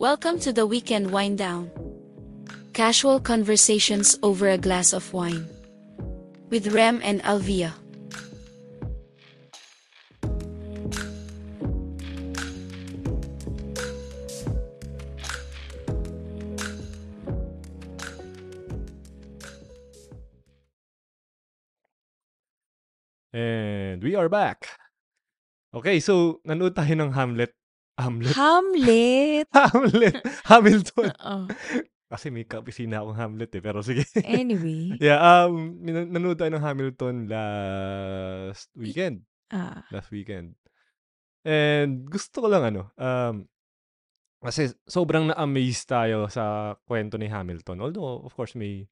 Welcome to the Weekend Wine Down. Casual conversations over a glass of wine. With Rem and Alvia. And we are back. Okay, so nanood tayo ng Hamilton. Kasi may kapisina akong Hamlet eh, pero sige. Anyway. Yeah, nanood tayo ng Hamilton last weekend. And gusto ko lang kasi sobrang na-amaze tayo sa kwento ni Hamilton. Although, of course, may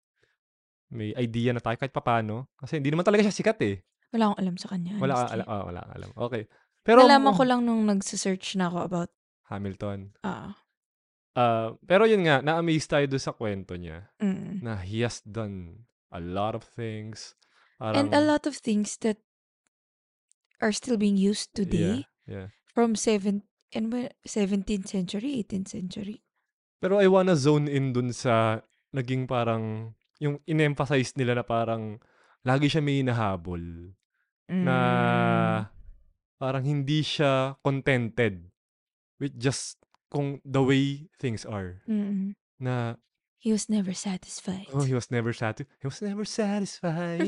idea na tayo kahit papaano. Kasi hindi naman talaga siya sikat eh. Wala akong alam sa kanya. Wala akong alam. Okay. Pero nalaman ko lang nung nagsesearch na ako about Hamilton. Pero yun nga, na-amaze tayo doon sa kwento niya. Mm. Na he has done a lot of things. And a lot of things that are still being used today. Yeah. From 17th century, 18th century. Pero I wanna zone in dun sa naging parang yung in-emphasize nila na parang lagi siya may hinahabol. Mm. Na parang hindi siya contented with just kung the way things are. Mm-hmm. Na he was never satisfied. He was never satisfied.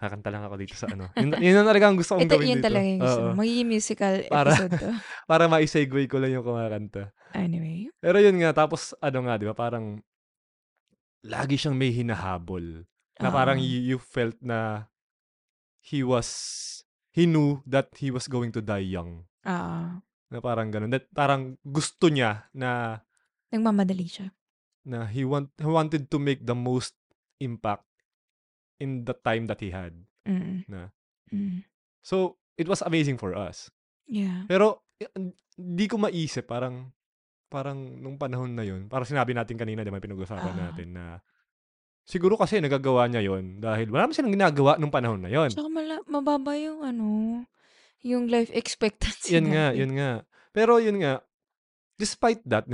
Kakanta lang ako dito sa ano. Yun na talaga ang gusto kong gawin dito. Ito talaga yung gusto. Magiging musical episode to. Para ma-segue ko lang yung kumakanta. Anyway. Pero yun nga, tapos di ba, parang lagi siyang may hinahabol. Na parang you felt na he knew that he was going to die young. Na parang ganun. That parang gusto niya na nagmamadali siya. Na he wanted to make the most impact in the time that he had. Mm. Na. Mm. So, it was amazing for us. Yeah. Pero hindi ko maiisip parang nung panahon na yun. Parang sinabi natin kanina, di ba, pinag-usapan natin na siguro kasi nagagawa niya yon dahil wala naman silang ginagawa nung panahon na yon. Saka mababa yung yung life expectancy. Yun nga. Pero yun nga, despite that,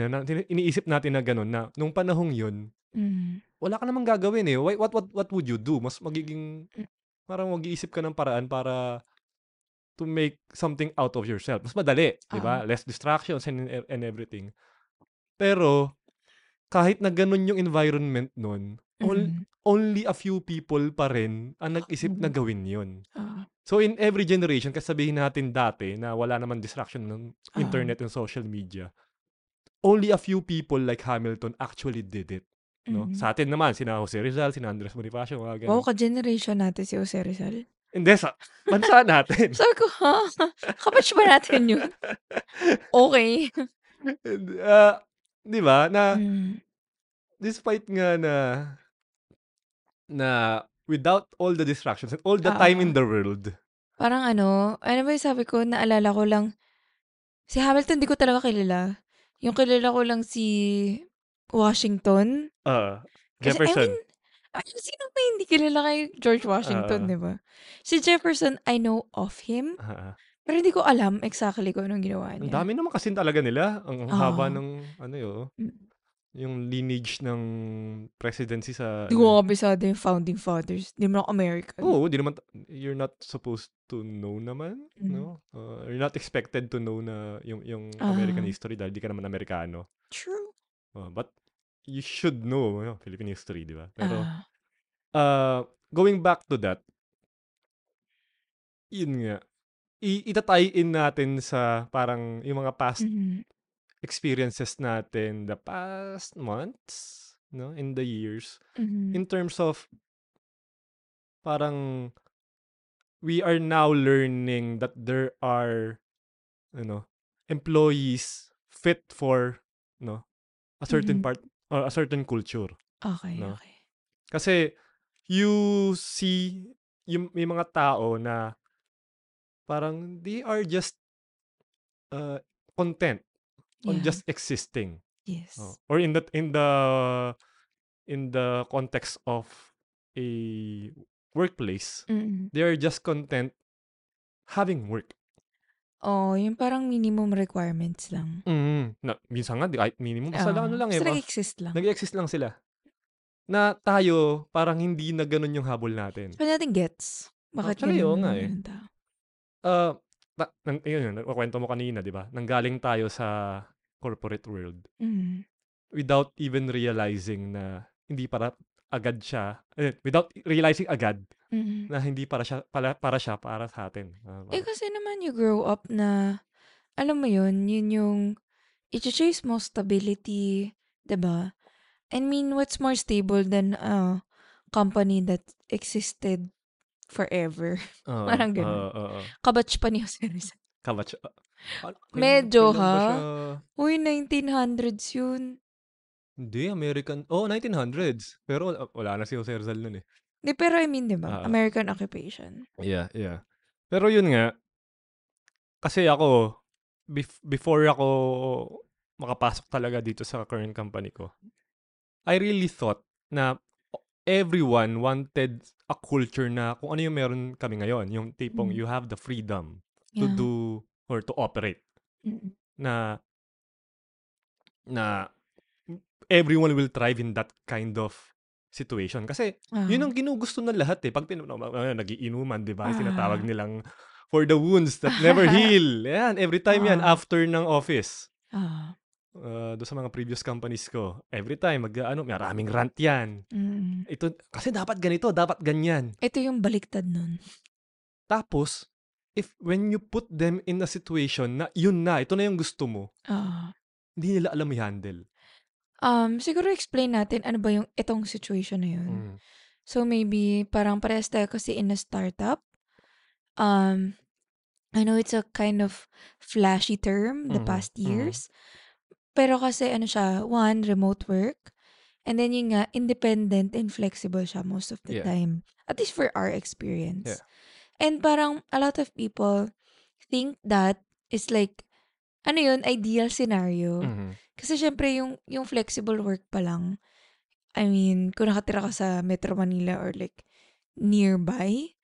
iniisip natin na ganun na nung panahong yon, wala ka namang gagawin eh. What would you do? Mas magiging, parang mag-iisip ka ng paraan para to make something out of yourself. Mas madali, di ba? Less distractions and everything. Pero, kahit na ganun yung environment nun, only a few people pa rin ang nag-isip na gawin yun. So in every generation, kasi sabihin natin dati na wala naman distraction ng internet and social media, only a few people like Hamilton actually did it. No? Mm-hmm. Sa atin naman, sina Jose Rizal, sina Andres Bonifacio, mga ganun. Wow, ka-generation natin si Jose Rizal. Hindi, bansa natin. Sabi ko, kapatch ba natin yun? Okay. Di ba? Na, despite nga na without all the distractions and all the time in the world. Parang ano ba yung sabi ko, naalala ko lang, si Hamilton di ko talaga kilala. Yung kilala ko lang si Washington. Jefferson. Sino ba hindi kilala kay George Washington, di ba? Si Jefferson, I know of him. Pero hindi ko alam exactly kung anong ginawa niya. Ang dami naman kasi talaga nila. Ang haba ng yung lineage ng presidency sa... Hindi ko kabisado yung founding fathers. Hindi naman ako American. Oo, hindi naman... You're not supposed to know naman, no? You're not expected to know na yung American history dahil di ka naman Amerikano. True. But you should know Philippine history, di ba? Pero going back to that, yun nga, itatayin natin sa parang yung mga past... Mm-hmm. experiences natin the past months, no, in the years, in terms of parang we are now learning that there are employees fit for a certain part or a certain culture. Okay, no? Okay. Kasi you see may mga tao na parang they are just content on just existing. Yes. Or in the context of a workplace, they are just content having work. Oh, yung parang minimum requirements lang. Minsan nga, kahit minimum. Basta lang, ano lang eh. Basta nag-exist lang. Nag-exist lang sila. Na tayo, parang hindi na ganun yung habol natin. Pwede natin gets. Bakit ganun? Yung nga eh. Yun, nakwento mo kanina, di ba? Nanggaling tayo sa corporate world. Without even realizing na hindi para agad siya. Without realizing agad na hindi para siya para sa atin. Kasi naman you grow up na, alam mo yun, yun yung i-chase mo stability, diba? I mean, what's more stable than a company that existed forever? Parang ganun. Kabatch pa ni Jose Rizal. Kabatch. Medyo ha? Uy, 1900s yun. Hindi, American. Oh, 1900s. Pero wala na si Jose Rizal nun eh. Hindi, pero I mean, di ba? American occupation. Yeah, yeah. Pero yun nga, kasi ako, before ako makapasok talaga dito sa current company ko, I really thought na everyone wanted a culture na kung ano yung meron kami ngayon. Yung tipong you have the freedom to do or to operate. Na everyone will thrive in that kind of situation. Kasi, yun ang ginugusto ng lahat eh. Pag nagiinuman, di ba? Sinatawag nilang for the wounds that never heal. Yan, every time yan, after ng office. Doon sa mga previous companies ko, every time, maraming rant yan. Ito, kasi dapat ganito, dapat ganyan. Ito yung baliktad nun. Tapos, when you put them in a situation na yun na, ito na yung gusto mo, hindi nila alam i-handle. Siguro explain natin ano ba yung itong situation na yun. So maybe parang parehas tayo kasi in a startup. I know it's a kind of flashy term the past years. Pero kasi ano siya, one, remote work. And then yun nga, independent and flexible siya most of the time. At least for our experience. Yeah. And parang a lot of people think that it's like, ano yun, ideal scenario. Kasi syempre, yung flexible work pa lang, I mean, kung nakatira ka sa Metro Manila or like nearby,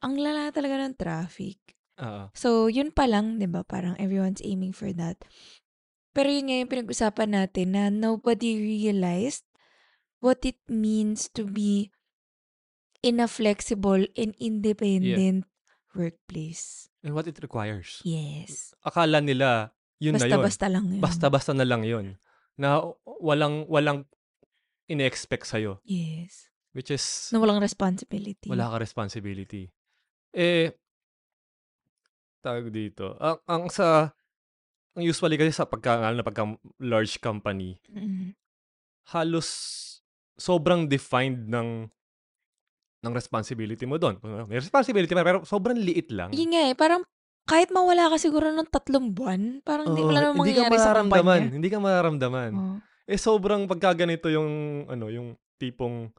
ang lala talaga ng traffic. So, yun pa lang, di ba? Parang everyone's aiming for that. Pero yun nga yung pinag-usapan natin na nobody realized what it means to be in a flexible and independent workplace. And what it requires. Yes. Akala nila, yun basta, na yun. Basta-basta lang yun. Basta-basta na lang yun. Na walang in-expect sa'yo. Yes. Which is... na walang responsibility. Wala ka responsibility. Eh, tawag dito. Ang usually kasi sa pagka-large company, halos sobrang defined ng responsibility mo doon. May responsibility pero sobrang liit lang. Yun nga eh, parang kahit mawala ka siguro ng 3 buwan, parang hindi wala namang mangyayari sa kumpanya. Hindi ka mararamdaman. Eh sobrang pagkaganito yung yung tipong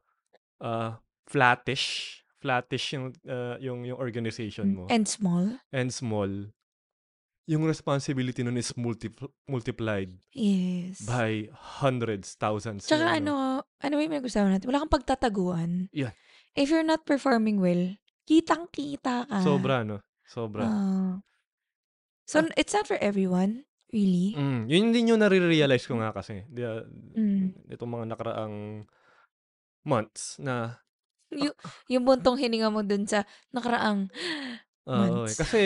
flattish yung organization mo. And small. Yung responsibility nun is multiplied by hundreds, thousands. Tsaka ano yung pinag-usapan natin? Wala kang pagtataguan. Yeah. If you're not performing well, kitang-kita ka. Sobra, no? Sobra. It's not for everyone, really. Yun din yung nare-realize ko nga kasi. Itong mga nakaraang months na... yung buntong hininga mo dun sa nakaraang months. Okay. Kasi,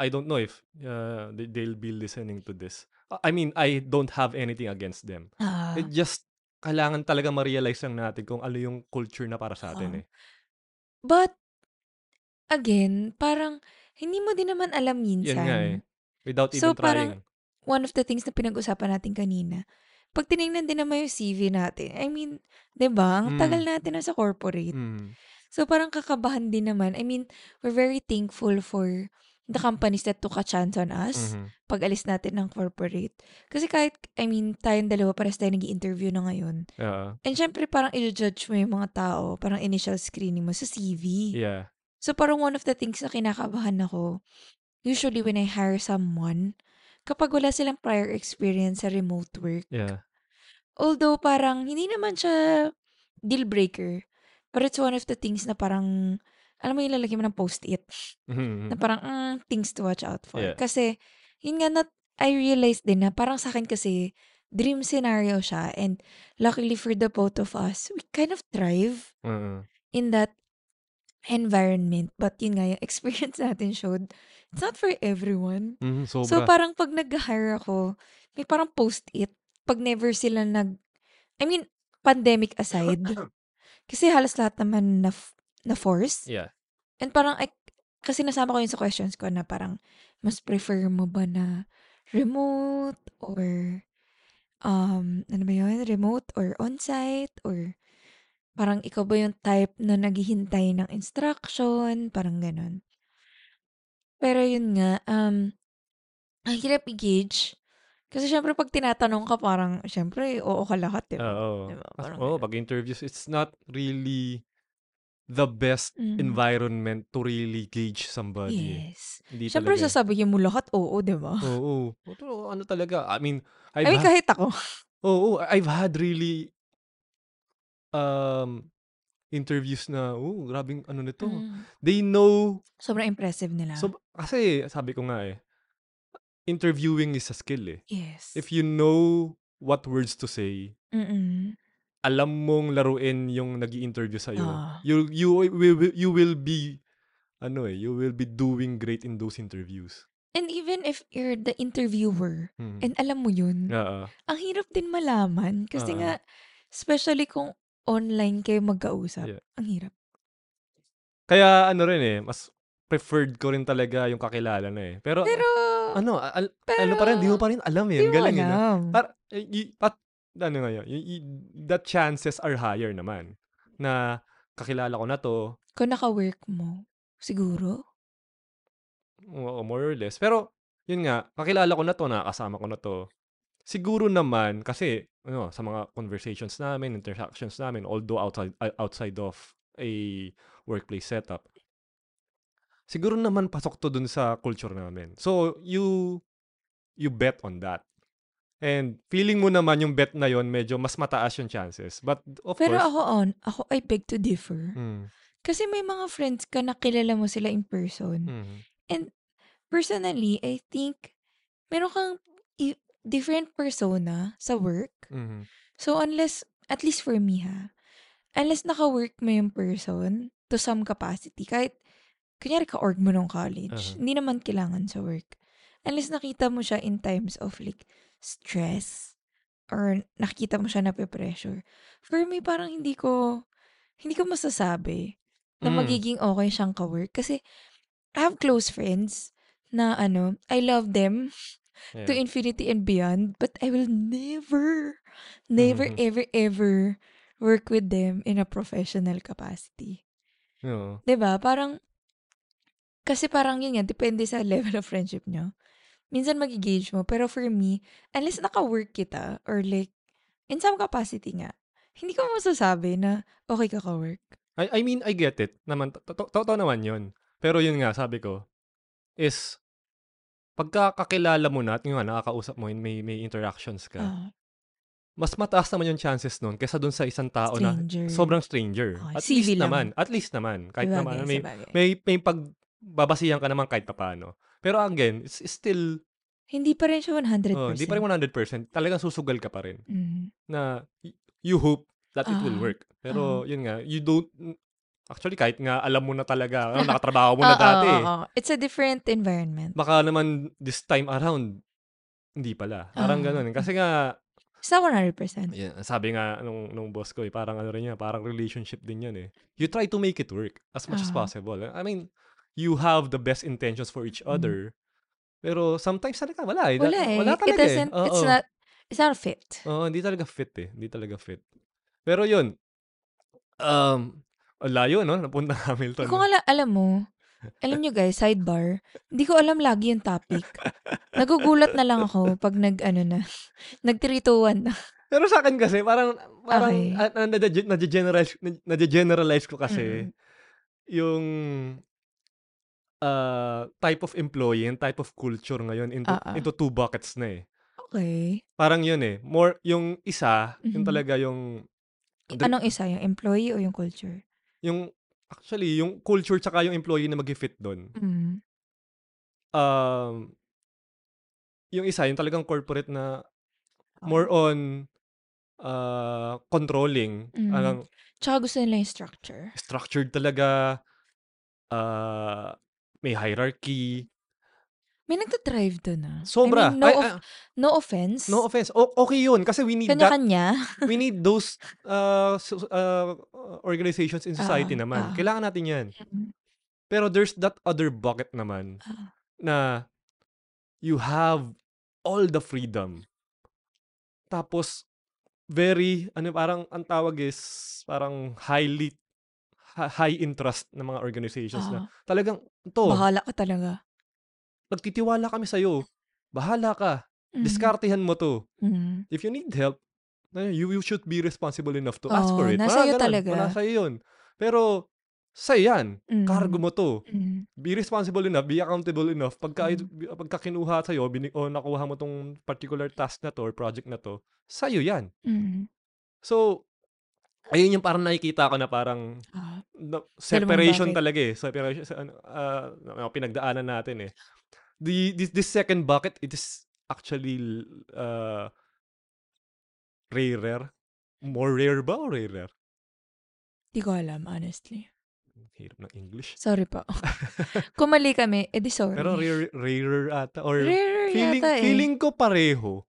I don't know if they'll be listening to this. I mean, I don't have anything against them. It just... kailangan talaga ma-realize lang natin kung ano yung culture na para sa atin eh. But, again, parang hindi mo din naman alam minsan. Yan nga eh. Without even trying. So, parang one of the things na pinag-usapan natin kanina, pag tinignan din naman yung CV natin, I mean, diba? Ang tagal natin na sa corporate. So, parang kakabahan din naman. I mean, we're very thankful for the companies that took a chance on us pag alis natin ng corporate. Kasi kahit, I mean, tayong dalawa pares tayo nag-i-interview na ngayon. And syempre parang i-judge mo yung mga tao, parang initial screening mo sa CV. Yeah. So parang one of the things na kinakabahan ako, usually when I hire someone, kapag wala silang prior experience sa remote work. Yeah. Although parang hindi naman siya deal breaker, but it's one of the things na parang alam mo yung lalagyan mo ng post-it. Mm-hmm. Na parang, things to watch out for. Yeah. Kasi, yun nga, I realized din na parang sa akin kasi, dream scenario siya. And luckily for the both of us, we kind of thrive in that environment. But yun nga, yung experience natin showed, it's not for everyone. Mm-hmm, so, parang pag nag-hire ako, may parang post-it. Pag never sila pandemic aside. Kasi halos lahat naman na force. Yeah. And parang, kasi nasama ko yun sa questions ko na parang, mas prefer mo ba na remote or, remote or on-site or parang ikaw ba yung type na naghihintay ng instruction? Parang ganun. Pero yun nga, ang hirap i-gauge. Kasi syempre pag tinatanong ka parang, syempre, oo ka lahat. Diba? Oo, pag interviews, it's not really the best environment to really gauge somebody. Yes. Hindi siyempre talaga. Sasabihin mo lahat, oo, diba? Oo. Ano talaga, kahit ako. Oo, I've had really interviews na, grabing ano nito. Mm. They know. Sobrang impressive nila. So, kasi, sabi ko nga interviewing is a skill. Yes. If you know what words to say, alam mong laruin yung nag-i-interview sa'yo, you will be doing great in those interviews. And even if you're the interviewer, and alam mo yun, ang hirap din malaman. Kasi nga, especially kung online kayo magkausap, ang hirap. Kaya mas preferred ko rin talaga yung kakilala na. Pero pa rin, di mo pa rin alam eh. Ang galing yun. The chances are higher naman na kakilala ko na to. Kung naka-work mo, siguro? Oo, more or less. Pero, yun nga, kakilala ko na to, nakakasama ko na to. Siguro naman, kasi sa mga conversations namin, interactions namin, although outside of a workplace setup, siguro naman pasok to dun sa culture namin. So, you bet on that. And feeling mo naman yung bet na yon medyo mas mataas yung chances. But of course... Pero ako I beg to differ. Mm. Kasi may mga friends ka na kilala mo sila in person. Mm. And personally, I think meron kang different persona sa work. Mm-hmm. So unless, at least for me unless naka-work mo yung person to some capacity, kahit kunyari ka-org mo nung college, hindi naman kailangan sa work. Unless nakita mo siya in times of like, stress or nakikita mo siya na pe-pressure. For me, parang hindi ko masasabi na magiging okay siyang ka-work. Kasi I have close friends na I love them to infinity and beyond, but I will never ever work with them in a professional capacity. Yeah. Diba? Kasi parang yun yan, depende sa level of friendship nyo. Minsan mag-engage mo. Pero for me, unless naka-work kita, or like, in some capacity nga, hindi ko masasabi na okay ka ka-work. I mean, I get it. Totoo naman yun. Pero yun nga, sabi ko, is, pagkakakilala mo na, at yun nga, nakakausap mo, may interactions ka, mas mataas naman yung chances nun kaysa dun sa isang tao stranger. Na sobrang stranger. Okay, at least naman. At least naman. Kahit naman, may pagbabasihan ka naman kahit paano. Pero again, it's still... Hindi pa rin siya 100%. Hindi pa rin 100%. Talagang susugal ka pa rin. Mm-hmm. Na you hope that it will work. Pero yun nga, you don't... Actually, kahit nga alam mo na talaga, nakatrabaho mo na dati. It's a different environment. Baka naman this time around, hindi pala. Parang ganun. Kasi nga... It's not 100%. Yeah, sabi nga nung boss ko, parang parang relationship din yan eh. You try to make it work as much as possible. I mean... You have the best intentions for each other. Pero sometimes talaga wala eh. Wala talaga eh. It's not fit. Hindi talaga fit eh. Hindi talaga fit. Pero yun. Layo, no? Napunta Hamilton. Kung alam nyo guys, sidebar, hindi ko alam lagi yung topic. Nagugulat na lang ako pag nag-3-2-1 na. Pero sa akin kasi, parang okay. Na-generalize ko kasi yung... type of employee and type of culture ngayon into two buckets na eh. Okay. Parang yun eh. More, yung isa, yung talaga yung... Anong isa? Yung employee o yung culture? Yung actually, yung culture tsaka yung employee na mag-fit doon. Mm. Yung isa, yung talagang corporate na more on controlling. Mm. Tsaka gusto nila yung structure. Structured talaga. May hierarchy. May nagtatrive doon ah. Sobra. I mean, no offense. No offense. Okay yun. Kasi we need Kanya-kanya. We need those organizations in society naman. Kailangan natin yan. Pero there's that other bucket naman na you have all the freedom. Tapos, very, parang ang tawag is, parang high interest na mga organizations na talagang, bahala ka talaga. Nagtitiwala kami sa'yo. Bahala ka. Mm-hmm. Diskartehan mo to. Mm-hmm. If you need help, you should be responsible enough to ask for it. Nasa'yo talaga. Nasa'yo yun. Pero, sa'yo yan. Mm-hmm. Cargo mo to. Mm-hmm. Be responsible enough, be accountable enough. Pagka kinuha sa'yo, o nakuha mo tong particular task na to or project na to, sa'yo yan. Mm-hmm. So, ayun yung parang nakikita ko na parang separation talaga eh. Separation, pinagdaanan natin eh. This second bucket, it is actually rarer. More rare ba o rarer? Di ko alam, honestly. Hirap ng English. Sorry po. Kung mali kami, edi sorry. Pero rarer ata. Or rarer feeling, yata eh. Feeling ko pareho.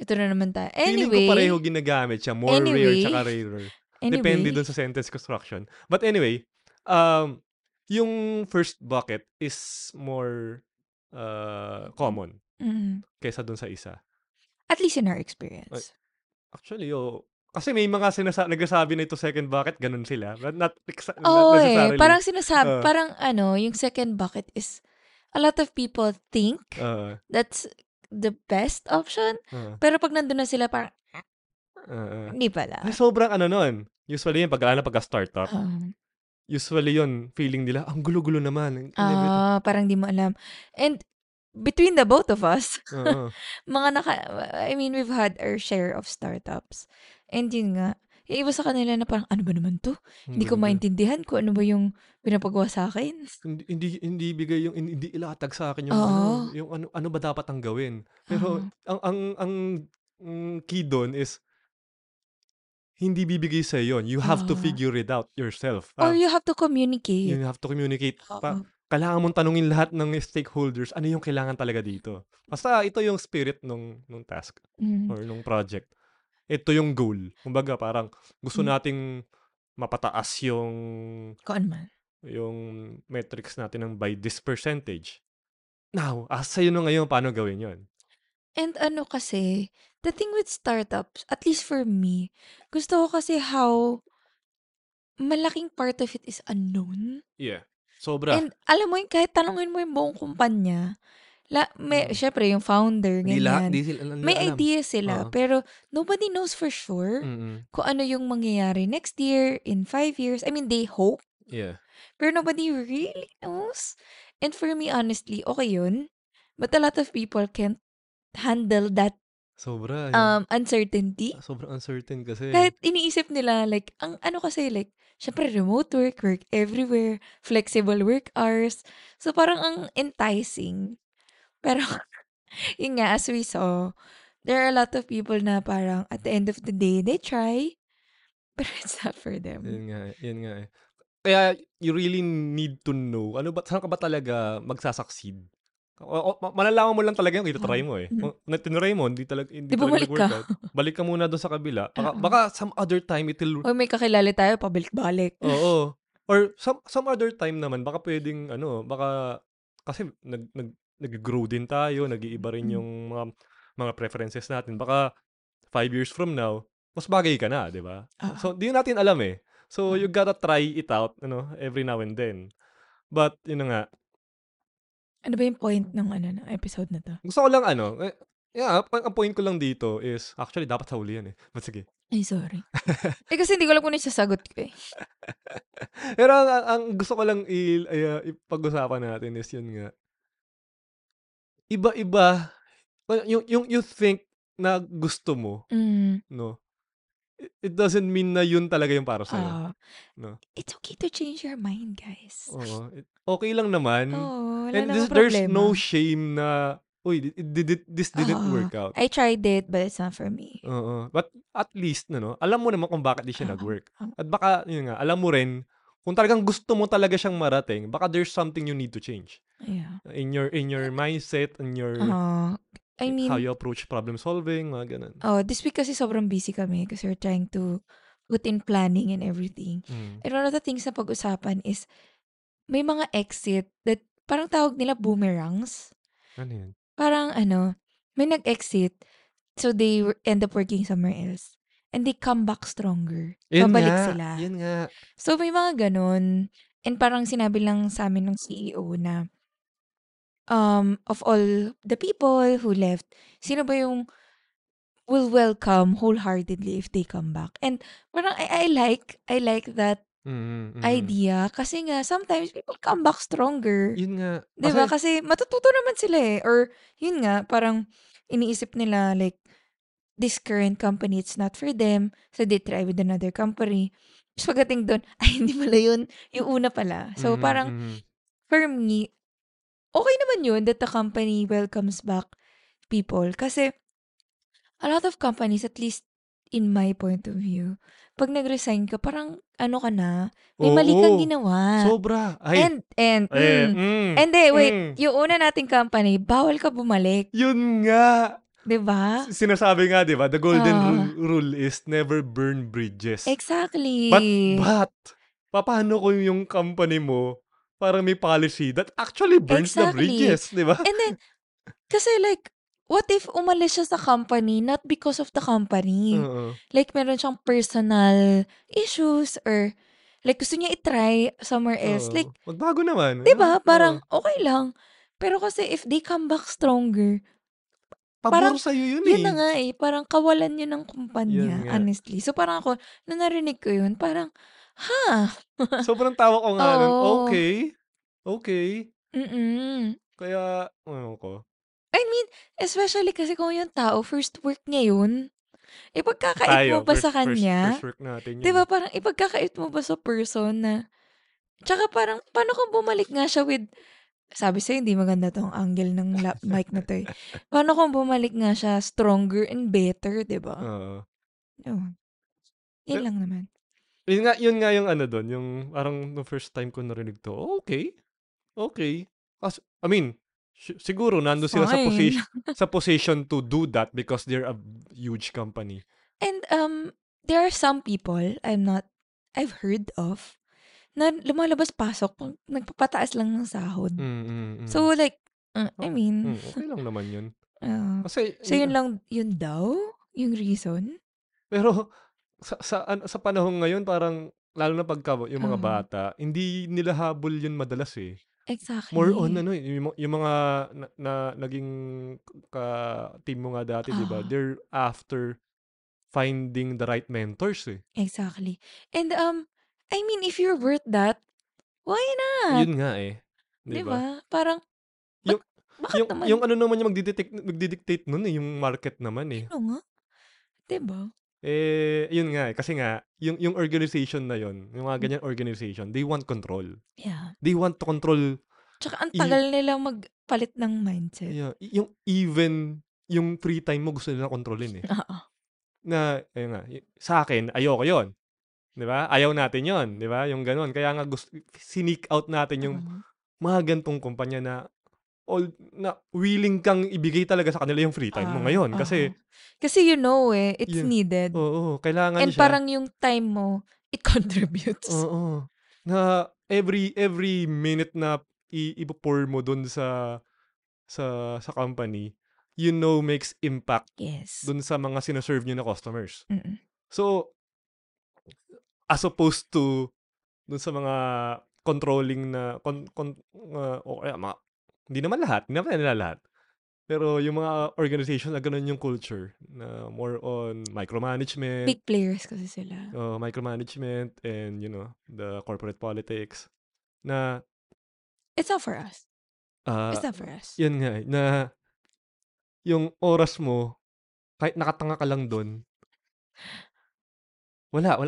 Ito na naman tayo. Anyway. Feeling ko pareho ginagamit siya. More rare tsaka rarer. Anyway, depende dun sa sentence construction. But anyway, yung first bucket is more common kaysa dun sa isa. At least in our experience. Actually, kasi may mga nagsasabi na ito second bucket, ganun sila. But not necessarily. Parang sinasabi, parang yung second bucket is a lot of people think that's the best option. Pero pag nandun na sila, parang hindi pala. Sobrang nun. Usually yun, pagka-startup. Usually yun, feeling nila, ang gulo-gulo naman. Parang di mo alam. And between the both of us, we've had our share of startups. And yun nga, yung iba sa kanila na parang, ano ba naman to? Hindi ko maintindihan kung ano ba yung pinapagawa sa akin. Hindi ilatag sa akin yung ano ba dapat ang gawin. Pero ang key doon is, hindi bibigay sa yon. You have to figure it out yourself. Or you have to communicate. You have to communicate. Kailangan mong tanungin lahat ng stakeholders, ano yung kailangan talaga dito. Basta ito yung spirit nung task or nung project. Ito yung goal. Kumbaga parang gusto nating mapataas yung metrics natin ng by this percentage. Now, sa'yo ngayon, paano gawin yon? And kasi, the thing with startups, at least for me, gusto ko kasi how malaking part of it is unknown. Yeah. Sobra. And alam mo yun, kahit tanongin mo yung buong kumpanya, syempre yung founder, ganyan. May idea sila, pero nobody knows for sure kung ano yung mangyayari next year, in 5 years. They hope. Yeah. Pero nobody really knows. And for me, honestly, okay yun. But a lot of people can't handle that. Sobra. Uncertainty. Sobrang uncertain kasi. Kahit iniisip nila, like, ang syempre remote work everywhere, flexible work hours. So parang ang enticing. Pero, yun nga, as we saw, there are a lot of people na parang at the end of the day, they try, but it's not for them. Yun nga. Kaya, you really need to know, saan ka ba talaga magsasucceed? Malalaman mo lang talaga yung itatry mo eh. Kung tinuray mo, hindi talaga nag-workout. Balik ka muna doon sa kabila. Baka some other time itil... May kakilala tayo, pabalik-balik. Oo. Or some other time naman, baka pwedeng kasi nag-grow din tayo, nag-iiba rin yung mga preferences natin. Baka 5 years from now, mas bagay ka na, di ba? So, di natin alam eh. So, you gotta try it out, every now and then. But, yun nga, ano ba yung point ng ng episode na to? Gusto ko lang ang point ko lang dito is, actually, dapat huli yan eh. But sige. Ay, sorry. Kasi hindi ko alam kung nagsasagot ko eh. Pero ang gusto ko lang ipag-usapan natin is yun nga. Iba-iba, yung you think na gusto mo, no? it doesn't mean na yun talaga yung para sa'yo. No? It's okay to change your mind, guys. Oo. Okay lang naman. Oo, wala and this, there's no shame na, uy, this didn't work out. I tried it, but it's not for me. Oo. But at least, no, alam mo naman kung bakit di siya nag-work. At baka, yun nga, alam mo rin, kung talagang gusto mo talaga siyang marating, baka there's something you need to change. Yeah. In your mindset, in your... I mean, how you approach problem solving, mga ganun. Oh, this week kasi sobrang busy kami kasi we're trying to put in planning and everything. Mm. And one of the things na pag-usapan is may mga exit that parang tawag nila boomerangs. Ano yan? Parang ano, may nag-exit so they end up working somewhere else. And they come back stronger. Babalik sila. Yun nga. So may mga ganun. And parang sinabi lang sa amin ng CEO na of all the people who left, sino ba yung will welcome wholeheartedly if they come back? And parang I like that idea kasi nga sometimes people come back stronger. Yun nga. Diba? Kasi matututo naman sila eh. Or yun nga, parang iniisip nila like this current company, it's not for them. So they try with another company. Tapos pagdating doon, ay hindi pala yun. Yung una pala. So parang for me, okay naman yun that the company welcomes back people. Kasi a lot of companies, at least in my point of view, pag nag-resign ka, parang ano ka na, may mali kang ginawa. Sobra. Ay. And wait, yung una nating company, bawal ka bumalik. Yun nga. Diba? Sinasabi nga, diba? The golden rule is never burn bridges. Exactly. But paano ko yung company mo parang may policy that actually burns the bridges, di ba? And then, kasi like, what if umalis siya sa company not because of the company? Like, meron siyang personal issues or like, gusto niya itry somewhere else. Like, magbago naman. Di ba? Parang, okay lang. Pero kasi if they come back stronger, pabor sa'yo yun eh. Yun na nga eh. Parang kawalan yun ng kumpanya, honestly. So parang ako, nung narinig ko yun, parang, sobrang tawa ko nga nun. Okay. Kaya, ano ko? I mean, especially kasi kung yung tao, first work niya yun. Ipagkakait mo ba sa kanya? First work natin yun. Diba parang ipagkakait mo ba sa person na, tsaka parang, paano kung bumalik nga siya with, sabi sa'yo, hindi maganda tong angle ng mic na to eh. Paano kung bumalik nga siya stronger and better, diba? Yun lang naman. Yun nga yung ano doon, yung parang no first time ko narinig to, okay. I mean, siguro nando sila sa position to do that because they're a huge company. And there are some people I've heard of na lumalabas-pasok, nagpapataas lang ng sahod. So like, I mean. Okay lang naman yun. So yun lang, yun daw, yung reason. Pero, sa panahon ngayon, parang lalo na pagka yung mga bata, hindi nila habol yun madalas eh. Exactly. More on ano yung mga naging ka-team mo nga dati, diba? They're after finding the right mentors eh. Exactly. And I mean, if you're worth that, why not? Yun nga eh. Diba? Parang, yung ano naman yung magdidictate nun eh, yung market naman eh. Ano nga? Diba? Yun nga eh. Kasi nga, yung organization na yun, yung mga ganyan organization, they want control. Yeah. They want to control. Tsaka ang tagal nila magpalit ng mindset. Yeah. Yung even, yung free time mo gusto nila kontrolin eh. Na, ayun nga, sa akin, ayoko yun. Diba? Ayaw natin yun. Diba? Yung ganun. Kaya nga, sineak out natin yung mga gantong kumpanya na willing kang ibigay talaga sa kanila yung free time mo ngayon. Kasi you know eh, it's needed. Kailangan and siya. Parang yung time mo, it contributes. Na every minute na ipo-pour mo dun sa company, you know makes impact dun sa mga sinaserve nyo na customers. So, as opposed to dun sa mga controlling na Hindi naman lahat. Pero yung mga organization na ganun yung culture, na more on micromanagement. Big players kasi sila. Micromanagement and, you know, the corporate politics. Na... It's not for us. Yun nga. Na yung oras mo, kahit nakatanga ka lang dun, Wala.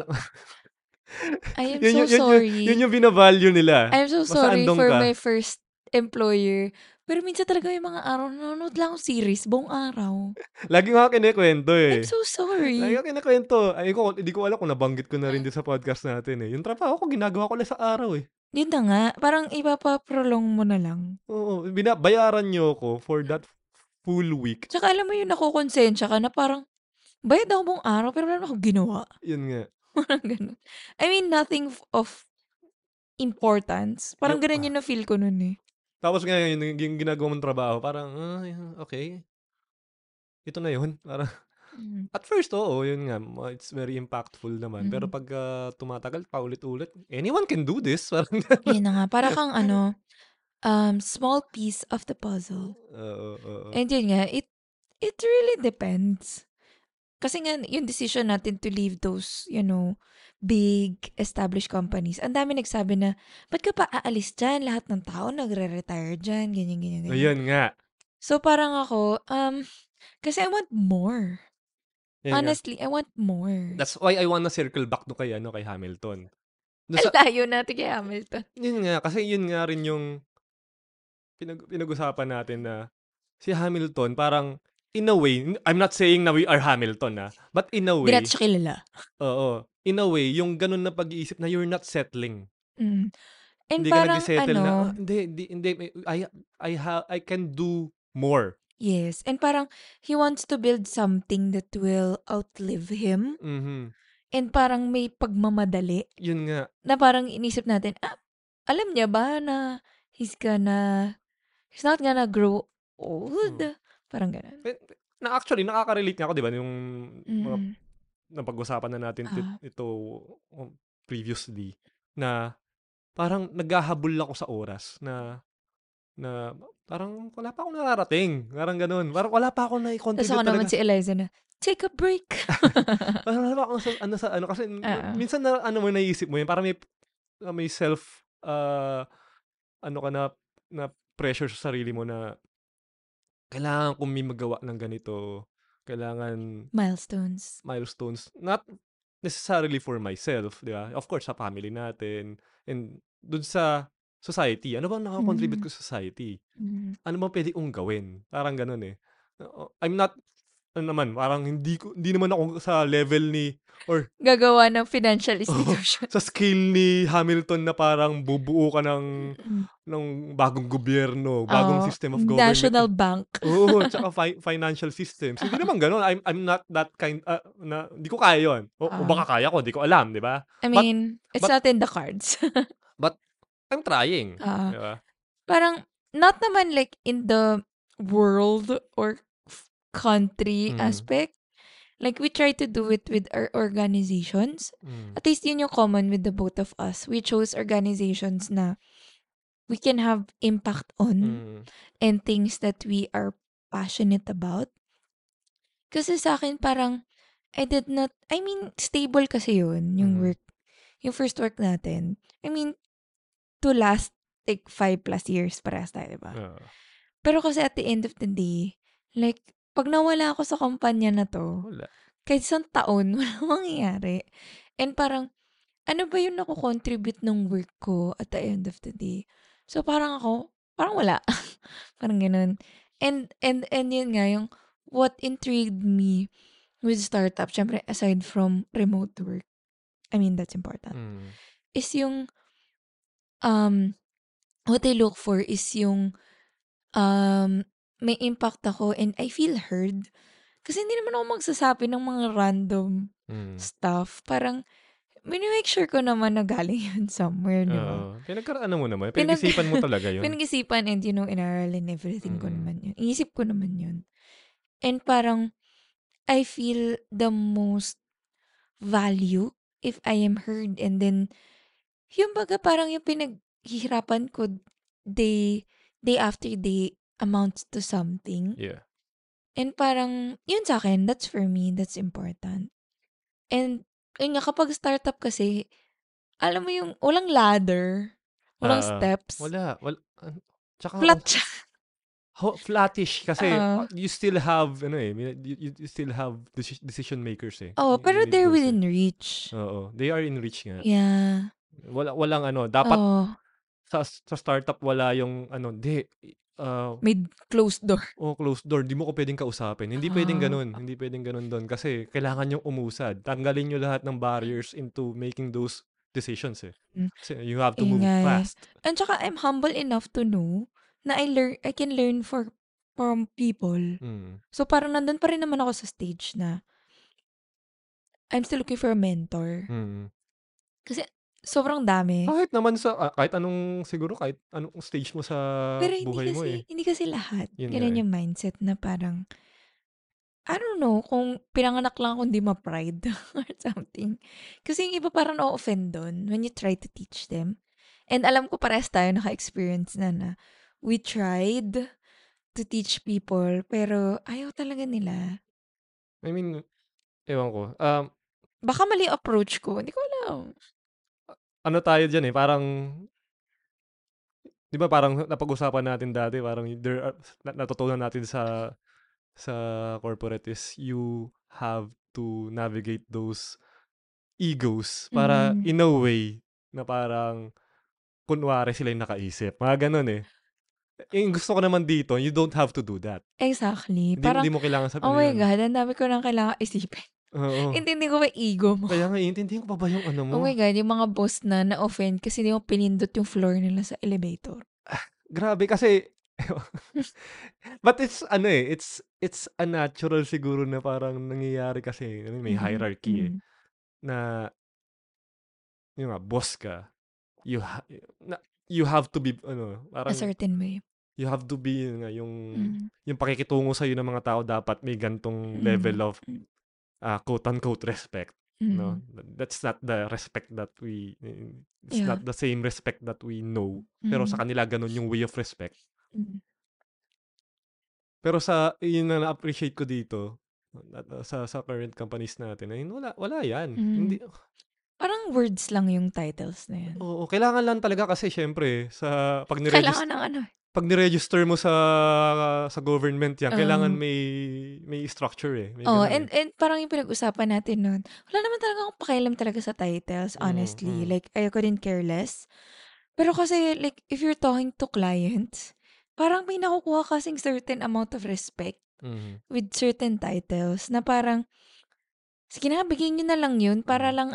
I am yun, so yun, sorry. Yun yung binavalue nila. I am so sorry for my first employer. Pero minsan talaga yung mga araw, nanonood lang akong series, buong araw. Lagi nga kinikwento eh. I'm so sorry. Lagi nga kinikwento. Ay, hindi ko alam kung nabanggit ko na rin din sa podcast natin eh. Yung trabaho ko, ginagawa ko lang sa araw eh. Yun na nga. Parang ipapaprolong mo na lang. Oo. Binabayaran niyo ako for that full week. Tsaka alam mo yung nakukonsensya ka na parang, bayad ako buong araw, pero wala akong ginawa. Yun nga. Parang ganun. I mean, nothing of importance. Parang ganun yun na feel ko nun eh. Tapos ngayon, yung ginagawa mong trabaho, parang, okay, ito na yun. Parang, at first, oo, yun nga, it's very impactful naman. Pero pag tumatagal, paulit-ulit, anyone can do this. Parang, yun na nga, para kang ano, small piece of the puzzle. And yun nga, it really depends. Kasi nga, yung decision natin to leave those, you know, big established companies. Ang dami nagsabi na, ba't ka pa aalis dyan? Lahat ng tao nagre-retire dyan. Ganyan. Ayun nga. So parang ako, kasi I want more. Yan honestly, nga. I want more. That's why I wanna circle back to kay Hamilton. Alayo natin kay Hamilton. Yun nga, kasi yun nga rin yung pinag-usapan natin na si Hamilton parang in a way, I'm not saying na we are Hamilton, but in a way... Diretso kilala. Oo. In a way, yung ganun na pag-iisip na you're not settling. And hindi parang, ka nag-settle ano, na, hindi, I can do more. Yes. And parang, he wants to build something that will outlive him. And parang may pagmamadali. Yun nga. Na parang inisip natin, alam niya ba na he's not gonna grow old? Parang ganun. Actually, nakaka-relate nga ako, di ba? Yung napag-usapan na natin ito previously na parang naghahabol ako sa oras na parang wala pa akong nararating. Parang ganun. Parang wala pa akong na-continue talaga. Tapos ako naman si Eliza na, take a break. Parang wala pa akong sa ano. Kasi minsan na, ano mo naiisip mo yun. Parang may self na pressure sa sarili mo na kailangan kong may magawa ng ganito. Kailangan... Milestones. Not necessarily for myself, di ba? Of course, sa family natin. And dun sa society. Ano bang nakakontribute ko sa society? Ano bang pwede kong gawin? Parang ganun eh. I'm not... Ano naman, parang hindi naman ako sa level ni... or gagawa ng financial institution. Sa scale ni Hamilton na parang bubuo ka ng bagong gobyerno, bagong system of government. National bank. Oo, tsaka financial systems. Hindi naman ganun. I'm not that kind... hindi ko kaya yun. O baka kaya ko, hindi ko alam, di ba? I mean, it's not in the cards. But I'm trying. Di ba? Parang, not naman like in the world or country aspect. Like, we try to do it with our organizations. At least yun yung common with the both of us. We chose organizations na we can have impact on and things that we are passionate about. Kasi sa akin, parang, stable kasi yun, yung work. Yung first work natin. I mean, to last, like, 5+ years parehas tayo, diba? Pero kasi at the end of the day, like, pag nawala ako sa kumpanya na to, kahit isang taon, walang mangyayari. And parang, ano ba yung nakukontribute ng work ko at the end of the day? So parang ako, parang wala. Parang ganun. And yun nga, yung what intrigued me with startup, syempre aside from remote work, I mean, that's important, is yung, what I look for is yung, may impact ako and I feel heard. Kasi hindi naman ako magsasabi ng mga random stuff. Parang, make sure ko naman na galing yun somewhere, di ba? Pinagkaraan mo naman. Pinag-isipan mo talaga yun. Pinag-isipan and, you know, inaral and everything ko naman yun. Iisip ko naman yun. And parang, I feel the most value if I am heard. And then, yung baga parang yung pinaghihirapan ko day after day, amounts to something. Yeah. And parang, yun sa akin, that's for me, that's important. And, yun nga, kapag startup kasi, alam mo yung, walang ladder, walang steps. Wala. Tsaka, flat siya. flattish kasi you still have ano eh, you still have decision makers eh. Oh, pero they're within reach. Oo, they are in reach nga. Yeah. Walang ano, dapat sa startup wala yung ano, may closed door. Oh, closed door. Hindi mo ko pwedeng kausapin. Hindi pwedeng ganun. Hindi pwedeng ganun doon kasi kailangan yung umusad. Tanggalin nyo lahat ng barriers into making those decisions eh. So you have to move fast. And saka I'm humble enough to know na I can learn from people. Mm. So parang nandun pa rin naman ako sa stage na I'm still looking for a mentor. Mm. Kasi sobrang dami. Kahit naman kahit anong stage mo sa buhay mo eh. Pero hindi kasi lahat. Ganun yung mindset na parang, I don't know, kung pinanganak lang ako hindi ma-pride or something. Kasi yung iba parang na-offend doon when you try to teach them. And alam ko parehas tayo naka-experience na we tried to teach people, pero ayaw talaga nila. I mean, ewan ko. Baka mali approach ko. Hindi ko alam. Ano tayo dyan eh, parang, di ba parang napag-usapan natin dati, parang natutunan natin sa corporate is you have to navigate those egos para in a way na parang kunwari sila yung nakaisip. Mga ganun eh. Yung gusto ko naman dito, you don't have to do that. Exactly. Hindi mo kailangan sabihin. Oh my God, ang dami ko nang kailangan isipin. Intindi ko ba ego mo? Kaya nga, intindihin ko pa ba yung ano mo? Oh my God, yung mga boss na-offend kasi hindi mo pinindot yung floor nila sa elevator. Grabe kasi, but it's a natural siguro na parang nangyayari kasi, may hierarchy eh, na, yung nga, boss ka, you have to be parang a certain way. You have to be yung pakikitungo sa iyo ng mga tao dapat may gantong level of quote unquote respect. No, that's not the respect that we it's not the same respect that we know. Pero sa kanila ganun yung way of respect. Pero sa yun na na-appreciate ko dito sa current companies natin, ay wala yan. Hindi parang words lang yung titles na yan. Oo, kailangan lang talaga kasi syempre sa pag ni-register ng Pag ni-register mo sa government yan, kailangan may structure eh. And parang yung pinag-usapan natin noon. Wala naman talaga akong pakialam talaga sa titles, honestly. Like I couldn't care less. Pero kasi like if you're talking to clients, parang may nakukuha kasing certain amount of respect with certain titles na parang sige na, bigyan nyo na lang yun para lang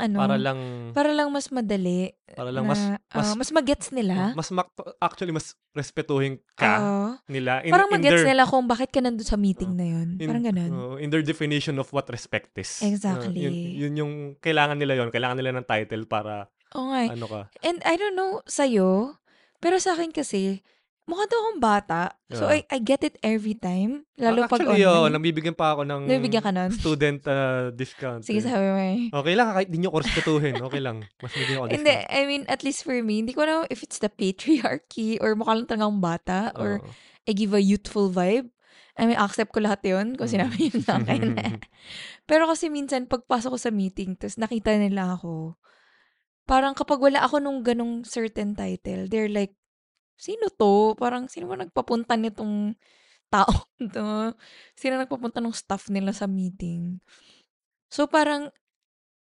para lang mas madali. Para lang na, mas magets nila. Mas respetuhin ka nila. Parang magets nila kung bakit ka nandun sa meeting na yun. Parang ganun. In their definition of what respect is. Exactly. Yun yung kailangan nila yun. Kailangan nila ng title para ka. And I don't know sa'yo, pero sa akin kasi, mukha daw akong bata. So, I get it every time. Lalo pag online. Nabibigyan pa ako ng student discount. Sige, sabi mo eh. Okay lang, kahit di nyo ko respetuhin. Okay lang. Mas bigyan ako discount. Hindi, I mean, at least for me, hindi ko alam if it's the patriarchy or mukha lang talagang bata or I give a youthful vibe. I mean, accept ko lahat yun kung sinabi yun na akin. Pero kasi minsan, pagpasok ko sa meeting, tapos nakita nila ako, parang kapag wala ako nung ganong certain title, they're like, sino to? Parang, sino ba nagpapunta nitong tao to? Sino nagpapunta ng staff nila sa meeting? So, parang,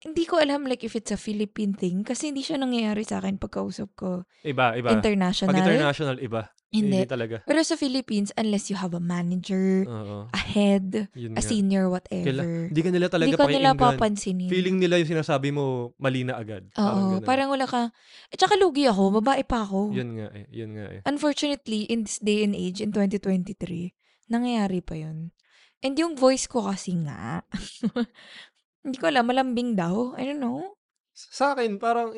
hindi ko alam like if it's a Philippine thing kasi hindi siya nangyayari sa akin pagkausap ko. Iba. International. Pag international, iba. Hindi talaga. Pero sa Philippines, unless you have a manager, a head, a senior, whatever. Hindi ka nila talaga papansinin. Feeling nila yung sinasabi mo, mali na agad. Oo, parang wala ka. At saka lugi ako, babae pa ako. Yun nga eh. Unfortunately, in this day and age, in 2023, nangyayari pa yun. And yung voice ko kasi nga, hindi ko alam, malambing daw. I don't know. Sa akin, parang,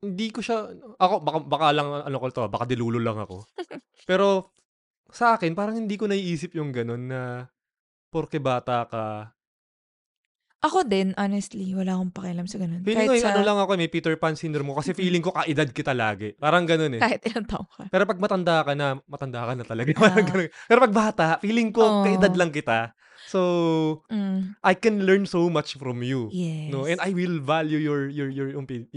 hindi ko siya, ako, baka lang, baka dilulo lang ako. Pero, sa akin, parang hindi ko naiisip yung ganun na, porke bata ka. Ako din, honestly, wala akong pakialam sa ganun. Feeling ko yung lang ako, may Peter Pan syndrome mo, kasi feeling ko kaedad kita lagi. Parang ganun eh. Kahit ilang taong ka. Pero pag matanda ka na talaga. Parang ganun. Pero pag bata, feeling ko kaedad lang kita. So, I can learn so much from you. Yes. No, and I will value your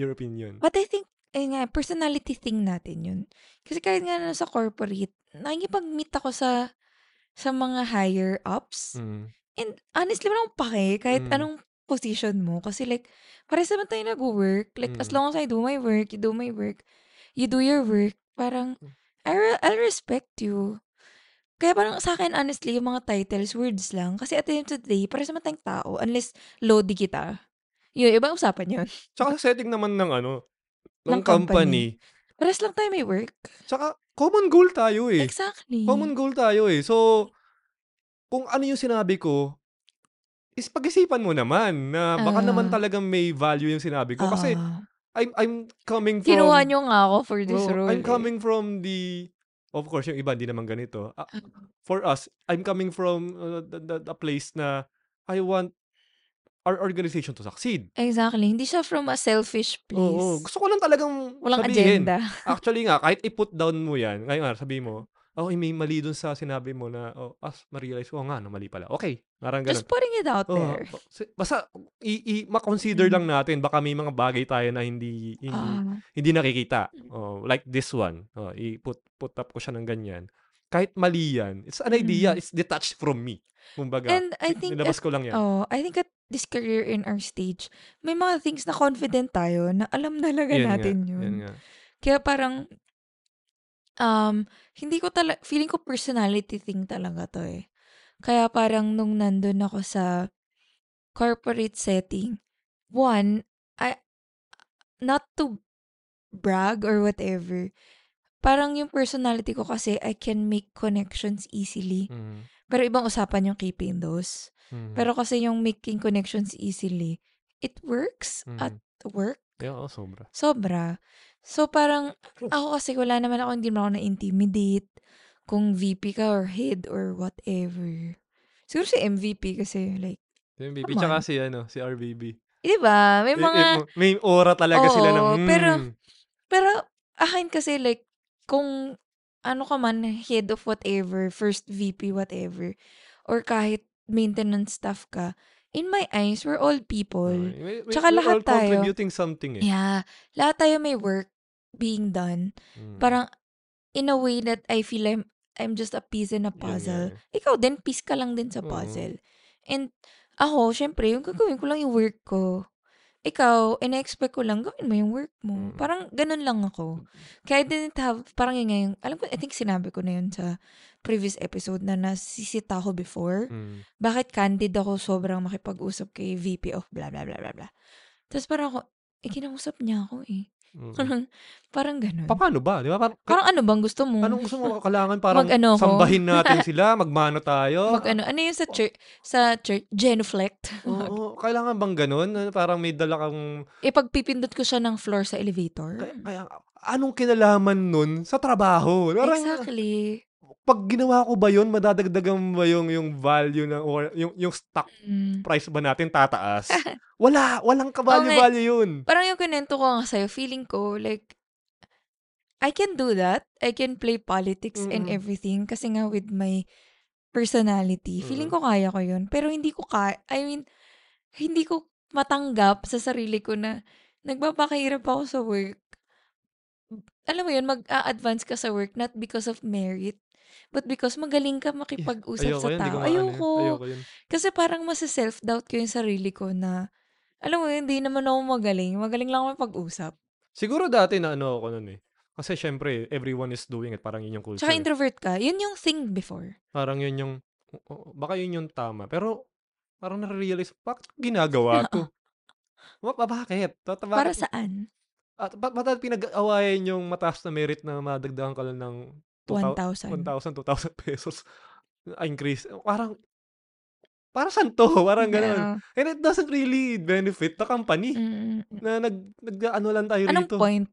opinion. But I think eh nga, personality thing natin yun. Kasi kahit nga na sa corporate, nakikipag-meet ako sa mga higher ups. Mm. And honestly, walang pake kahit anong position mo. Kasi like, pares naman tayo nag-work. Like, as long as I do my work, you do my work, you do your work, parang, I'll respect you. Kaya parang sa akin, honestly, yung mga titles, words lang. Kasi at the end of the day, pares naman tayong tao. Unless, lodi kita. Yun, ibang usapan yun. Tsaka sa setting naman ng ano, ng company. Pares lang tayo may work. Tsaka, common goal tayo eh. Exactly. Common goal tayo eh. So, kung ano yung sinabi ko, is pag-isipan mo naman na baka naman talagang may value yung sinabi ko. Kasi, I'm coming from... Kinuha nyo nga ako for this role. I'm coming from the... Of course, yung iba, hindi naman ganito. For us, I'm coming from the place na I want our organization to succeed. Exactly. Hindi siya from a selfish place. Oo. Gusto ko lang talagang walang sabihin. Agenda. Actually nga, kahit i-put down mo yan, ngayon nga, sabihin mo, may mali dun sa sinabi mo na, ma-realize ko, nga, mali pala. Okay. Narang ganun. Just putting it out there. Basta, ma-consider lang natin, baka may mga bagay tayo na hindi nakikita. Like this one. I-put up ko siya ng ganyan. Kahit mali yan, it's an idea, it's detached from me. Kumbaga, nilabas ko lang yan. I think at this career in our stage, may mga things na confident tayo na alam talaga natin yun. Kaya parang, hindi ko talaga, feeling ko personality thing talaga to eh. Kaya parang nung nandun ako sa corporate setting, one, not to brag or whatever, parang yung personality ko kasi, I can make connections easily. Mm-hmm. Pero ibang usapan yung keeping those. Mm-hmm. Pero kasi yung making connections easily, it works at work. Yeah, sobra. Sobra. So parang, ako kasi wala naman ako, hindi mo ako na-intimidate kung VP ka or head or whatever. Siguro si MVP kasi like, si MVP, tsaka si, si RBB. Diba? May mga... May aura talaga sila ng... Pero, akin kasi like, kung ano ka man, head of whatever, first VP whatever, or kahit maintenance staff ka, in my eyes, we're all people. Tsaka lahat tayo. We're all contributing something eh. Yeah. Lahat tayo may work being done. Parang, in a way that I feel I'm just a piece in a puzzle. Yeah. Ikaw din, piece ka lang din sa puzzle. And ako, syempre, yung gagawin ko lang yung work ko. Ikaw, ina-expect ko lang, gawin mo yung work mo. Parang ganun lang ako. Kaya I didn't have, parang yun ngayon, alam ko, I think sinabi ko na yun sa previous episode na nasisita ko before. Bakit candid ako sobrang makipag-usap kay VP of blah, blah, blah, blah, blah. Tapos parang ako, kinausap niya ako eh. Parang ganun. Paano ba? Di ba? Parang ano bang gusto mo? Anong gusto mo? Kailangan parang sambahin natin sila, magmano tayo. Ano yung sa church? Sa church? Genuflect. Oo, kailangan bang ganun? Parang may dala kang... Ipagpipindot ko siya ng floor sa elevator. Kaya anong kinalaman nun sa trabaho? Parang, exactly. Pag ginawa ko ba yun, madadagdagan ba yung value ng, or yung stock price ba natin tataas? Walang kavalue-value yun. Parang yung kinento ko nga sa'yo, feeling ko, like, I can do that. I can play politics and everything kasi nga with my personality. Feeling ko kaya ko yun. Pero hindi ko hindi ko matanggap sa sarili ko na nagpapakahirap ako sa work. Alam mo yun, mag-a-advance ka sa work not because of merit, but because magaling ka makipag-usap sa tao. Ayoko. Kasi parang masa-self-doubt ko yung sarili ko na, alam mo yun, hindi naman ako magaling. Magaling lang ako mapag-usap. Siguro dati na ano ako nun eh. Kasi syempre, everyone is doing it. Parang yun yung culture. Tsaka introvert ka. Yun yung thing before. Parang yun yung, baka yun yung tama. Pero, parang nare-realize, bakit ginagawa ko? Bakit? Para saan? At bakit pinag-awayan yung mataas na merit na madagdagan ka lang ng 1,000 pesos increase. Parang saan to? Parang ganun. Yeah. And it doesn't really benefit the company. Na nag-ano lang tayo anong rito. Anong point?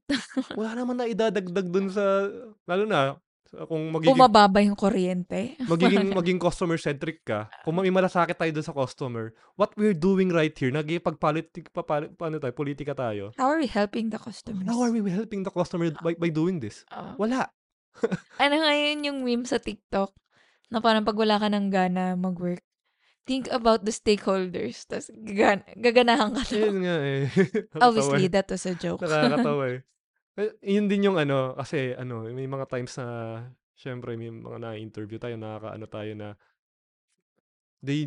Wala naman na idadagdag dun sa, lalo na, kung magiging... Bumababa yung kuryente. maging customer-centric ka. Kung may malasakit tayo dun sa customer, what we're doing right here, politika tayo. How are we helping the customers? How are we helping the customer by doing this? Wala. Ano nga yun yung meme sa TikTok na parang pag wala ka ng gana mag-work, think about the stakeholders, tapos gaganahan ka na. Yun nga eh. Obviously, that was a joke. Nakakatawa eh. Yun din yung ano, kasi ano, may mga times na, syempre, may mga na-interview tayo, nakakaano tayo na, they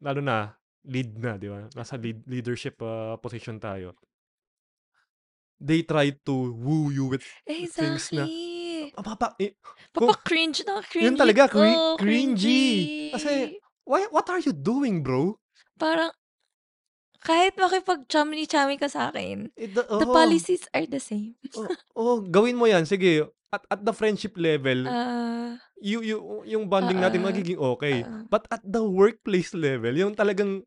lalo na, lead na, di ba? Nasa leadership position tayo. They try to woo you with exactly. Things na, Papa-cringe na, cringy. Yun talaga, cringy. Kasi, what are you doing, bro? Parang, kahit makipag-chummy-chummy ka sa akin, the policies are the same. Gawin mo yan. Sige, at the friendship level, yung bonding natin magiging okay. But at the workplace level, yung talagang...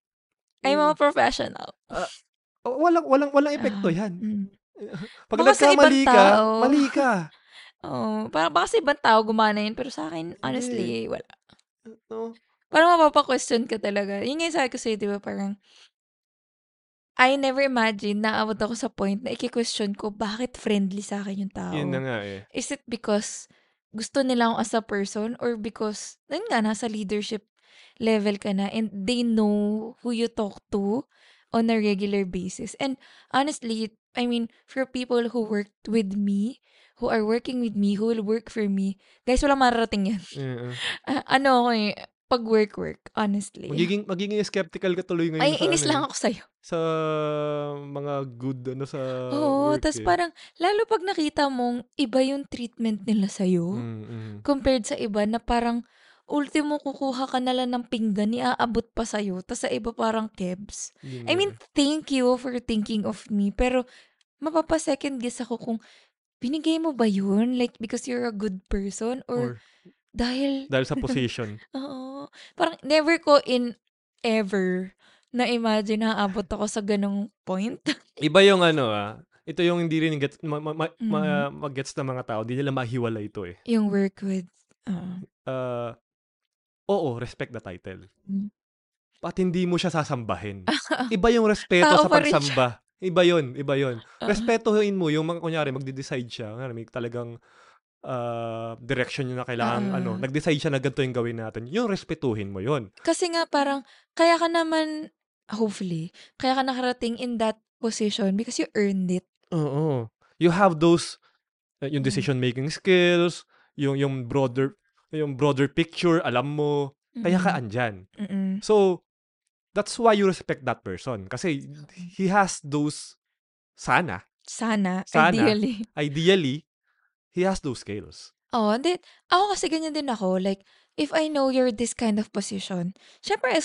I'm a professional. Walang epekto yan. Pag nagkamali ka, mali ka. Oh, parang baka sa ibang tao gumana yun, pero sa akin, honestly, wala. Parang mapapa-question ka talaga. Yung nga yung sabi ko sa'yo, di ba, parang... I never imagined na abot ako sa point na iki-question ko bakit friendly sa akin yung tao. Yun na nga eh. Is it because gusto nila akong as a person or because, yun nga, nasa leadership level ka na and they know who you talk to on a regular basis. And honestly, I mean, for people who worked with me, who are working with me, who will work for me, guys, walang mararating yan. Yeah. Ano ako eh, pag work, honestly. Magiging skeptical ka tuloy ngayon. Ay, inis lang ako sa'yo. Sa mga good, ano, sa work. Oo, tas parang, lalo pag nakita mong iba yung treatment nila sa'yo, compared sa iba na parang, ultimo kukuha ka nalang ng pinggan, iaabot pa sa'yo, tas sa iba parang kebs. Yeah. I mean, thank you for thinking of me, pero mapapa-second guess ako kung, binigay mo ba yun? Like, because you're a good person? Or Dahil sa position. Oo. Parang never ko in ever na-imagine na abot ako sa ganong point. Iba yung ano Ito yung hindi rin gets, mag-gets ng mga tao. Hindi nila mahiwala ito eh. Yung work with... oo, respect the title. At hindi mo siya sasambahin. Iba yung respeto sa pagsamba. Iba yun. Respetuhin mo yung mga kunyari, magde-decide siya. May talagang... direction yun na kailangan, nag-decide siya na ganito yung gawin natin, yung respetuhin mo yun. Kasi nga parang, kaya ka naman, hopefully, kaya ka nakarating in that position because you earned it. Oo. You have those, yung decision-making skills, yung broader picture, alam mo, kaya ka andyan. So, that's why you respect that person. Kasi, he has those, sana ideally, he has those skills. Oh, and then, ako kasi ganyan din ako. Like, if I know you're this kind of position, syempre,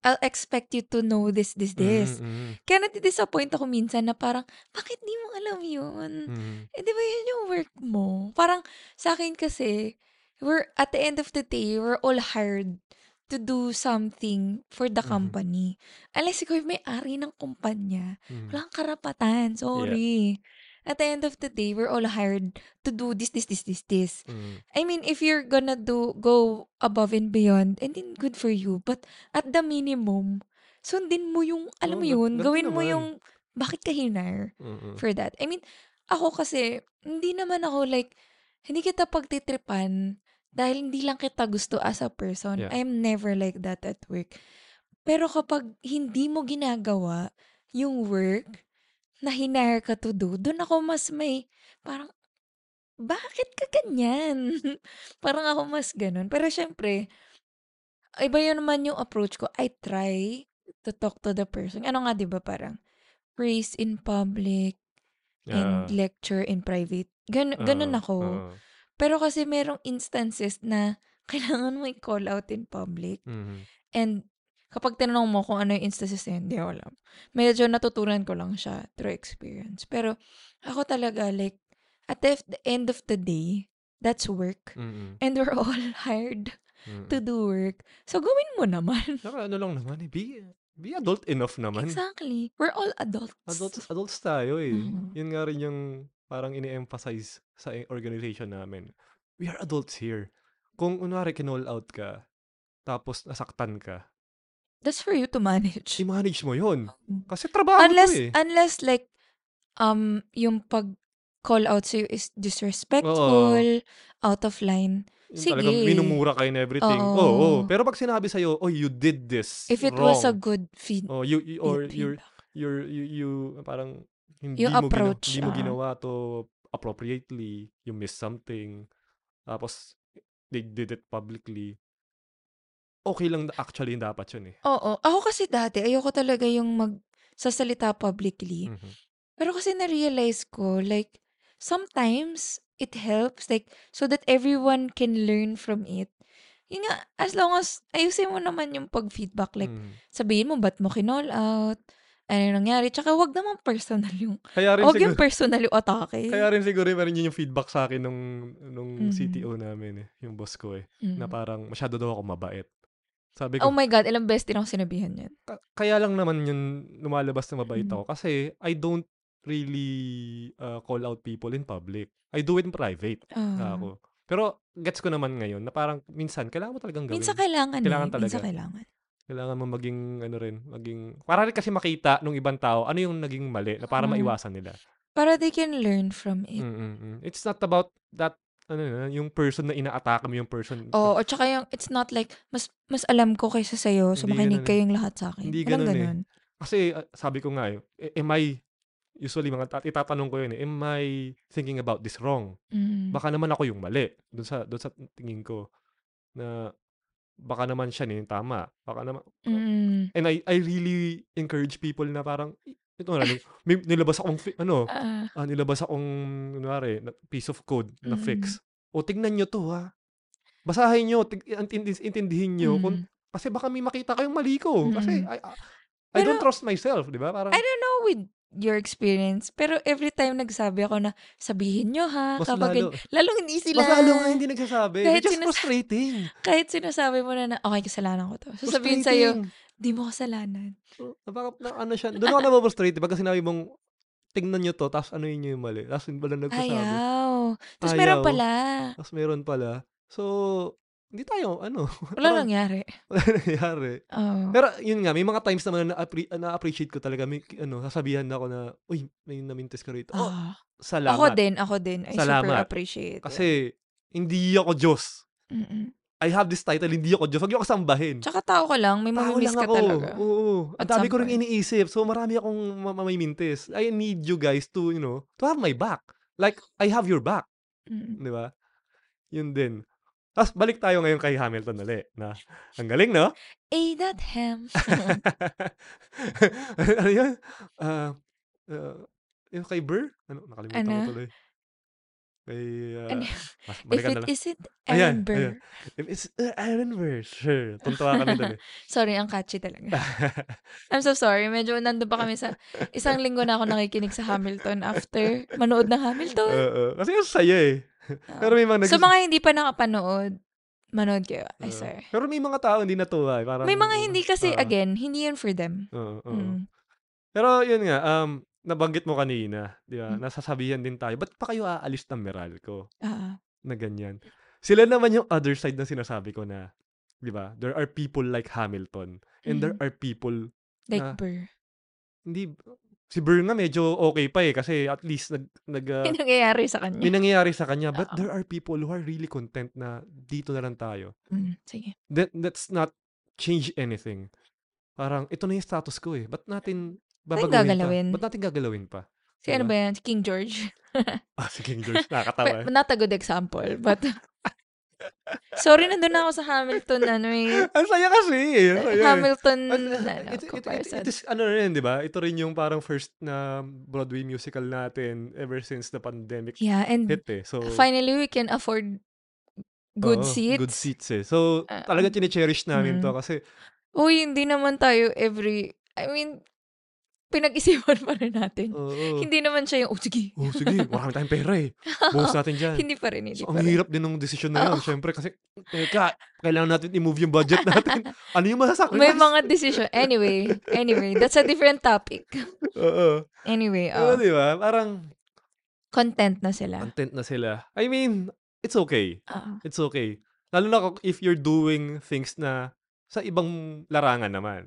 I'll expect you to know this. Kaya natidisappoint ako minsan na parang, bakit di mo alam yun? Di ba yun yung work mo? Parang, sa akin kasi, at the end of the day, we're all hired to do something for the company. Unless ikaw may ari ng kumpanya, walang karapatan. Sorry. Yeah. At the end of the day, we're all hired to do this. I mean, if you're gonna go above and beyond, and then good for you. But at the minimum, sundin mo yung, alam mo yun, gawin mo yung, bakit ka hinar for that? I mean, ako kasi, hindi naman ako like, hindi kita pagtitripan dahil hindi lang kita gusto as a person. Yeah. I'm never like that at work. Pero kapag hindi mo ginagawa yung work, na hinire ka to do, doon ako mas may, parang, bakit ka ganyan? Parang ako mas ganun. Pero syempre, iba yun naman yung approach ko. I try to talk to the person. Ano nga, di ba, parang, praise in public and lecture in private. Ganun ako. Pero kasi merong instances na kailangan mo i-call out in public. And, kapag tinanong mo kung ano yung instances na yun, hindi ko alam. Medyo natutunan ko lang siya through experience. Pero ako talaga, like, at the end of the day, that's work. And we're all hired to do work. So, gawin mo naman. Saka ano lang naman, be adult enough naman. Exactly. We're all adults. Adults tayo eh. Yun nga rin yung parang ini-emphasize sa organization namin. We are adults here. Kung unwari kinall out ka, tapos nasaktan ka, that's for you to manage. I-manage mo yun. Kasi trabaho ko eh. Unless like, yung pag-call out sa'yo is disrespectful, out of line. Sige. Talagang minumura kayo na everything. Pero pag sinabi sa'yo, you did this if it wrong. Was a good feedback. Or your parang, hindi mo ginawa to appropriately, you missed something, tapos they did it publicly, okay lang actually dapat yun eh. Oo. Ako kasi dati, ayoko talaga yung magsasalita publicly. Mm-hmm. Pero kasi na-realize ko, like, sometimes it helps, like, so that everyone can learn from it. Yun nga, as long as, ayusin mo naman yung pag-feedback. Like, sabihin mo, ba't mo kinall out? Ano yung nangyari? Tsaka wag naman personal yung... Huwag yung personal yung atake. Kaya rin siguro yung feedback sa akin nung CTO namin eh. Yung boss ko eh. Na parang masyado daw ako mabait. Sabi ko, oh my God, ilang best din ako sinabihan yan. Kaya lang naman yun lumalabas na mabait ako. Kasi I don't really call out people in public. I do it in private. Ako. Pero gets ko naman ngayon na parang minsan kailangan mo talagang gawin. Minsan kailangan. Kailangan mo maging, ano rin, maging... Para rin kasi makita nung ibang tao, ano yung naging mali na para maiwasan nila. Para they can learn from it. It's not about that, ano yung person na ina-attack mo yung person. Oo, at saka yung, it's not like, mas alam ko kaysa sa'yo, so makinig kayong lahat sa akin. Hindi ganun. Kasi sabi ko nga, am I, usually mga itatanong ko yun, am I thinking about this wrong? Baka naman ako yung mali, dun sa tingin ko, na... baka naman siya na yung tama. Baka naman. And I really encourage people na parang, ito na lang, nilabas akong, kunwari, piece of code na fix. O, tignan nyo to, ha? Basahin nyo, intindihin nyo. Kasi baka may makita kayong mali ko. Kasi, I don't trust myself, di ba? Parang, I don't know with your experience, pero every time nagsabi ako na, sabihin nyo ha, lalong hindi sila. Mas lalo nga hindi nagsasabi. It's just frustrating. Kahit sinasabi mo na, okay, kasalanan ko to. So sabihin sa'yo, di mo kasalanan. Doon ako nababrustrate, pagka sinabi mong, tingnan nyo to, tapos ano yun yung mali. Tapos wala nagsasabi. Ayaw. Tapos meron pala. So, hindi tayo, ano. Wala nangyari. Oh. Pero, yun nga, may mga times naman na-appreciate ko talaga. May, sasabihan na ako na, uy, may namintis ka rito. Oh, salamat. Ako din. I super appreciate. Kasi, hindi ako Diyos. I have this title, hindi ako Diyos. Huwag niyo ako sambahin. Tsaka tao ka lang, may mamimintis ka talaga. Oo. Ang dami ko rin iniisip. So, marami akong mamimintis. I need you guys to, to have my back. Like, I have your back. Di ba? Yun din. Tapos balik tayo ngayon kay Hamilton ulit. Na, ang galing, no? Ano yun? Yung kay Burr? Ano? Nakalimutan ko tuloy. Kay... If it isn't Aaron Burr. Sure. Tuntua kami tuloy. Sorry, ang catchy talaga. I'm so sorry. Medyo nandun pa kami sa... Isang linggo na ako nakikinig sa Hamilton after manood ng Hamilton. Kasi yung sayo eh. Pero may mga mga hindi pa nakapanood, manood kayo. I swear. Pero may mga tao hindi natuwa. Parang, may mga hindi kasi, again, hindi yun for them. Pero yun nga, nabanggit mo kanina, di ba? Nasasabihan din tayo, ba't pa kayo aalis ng Meralco? Na ganyan. Sila naman yung other side na sinasabi ko na, di ba? There are people like Hamilton and there are people like Burr. Hindi... Si Burr nga medyo okay pa eh kasi at least may nangyayari sa kanya. But there are people who are really content na dito na lang tayo. Sige. Let's not change anything. Parang ito na yung status ko eh. Ba't natin babaguhin pa? Ba't natin gagalawin pa? Si ano ba yan? Si King George? Si King George. Nakakatawa. Not a good example. But... Sorry, nandun na ako sa Hamilton. Ang saya kasi. Hamilton comparison. It is, di ba? Ito rin yung parang first na Broadway musical natin ever since the pandemic. Yeah, and hit, eh. So, finally, we can afford good seats. Good seats eh. So, talaga chine-cherish namin to kasi... Uy, hindi naman tayo pinag-isipan pa rin natin. Hindi naman siya yung, sige, marami tayong pera eh. Buhos natin dyan. Hindi pa rin. Ang hirap din ng decision na yun. Siyempre, kasi, kailangan natin i-move yung budget natin. Ano yung masasacrifice? May mga decision. Anyway, that's a different topic. Anyway, diba? Parang, content na sila. I mean, it's okay. It's okay. Lalo na if you're doing things na sa ibang larangan naman.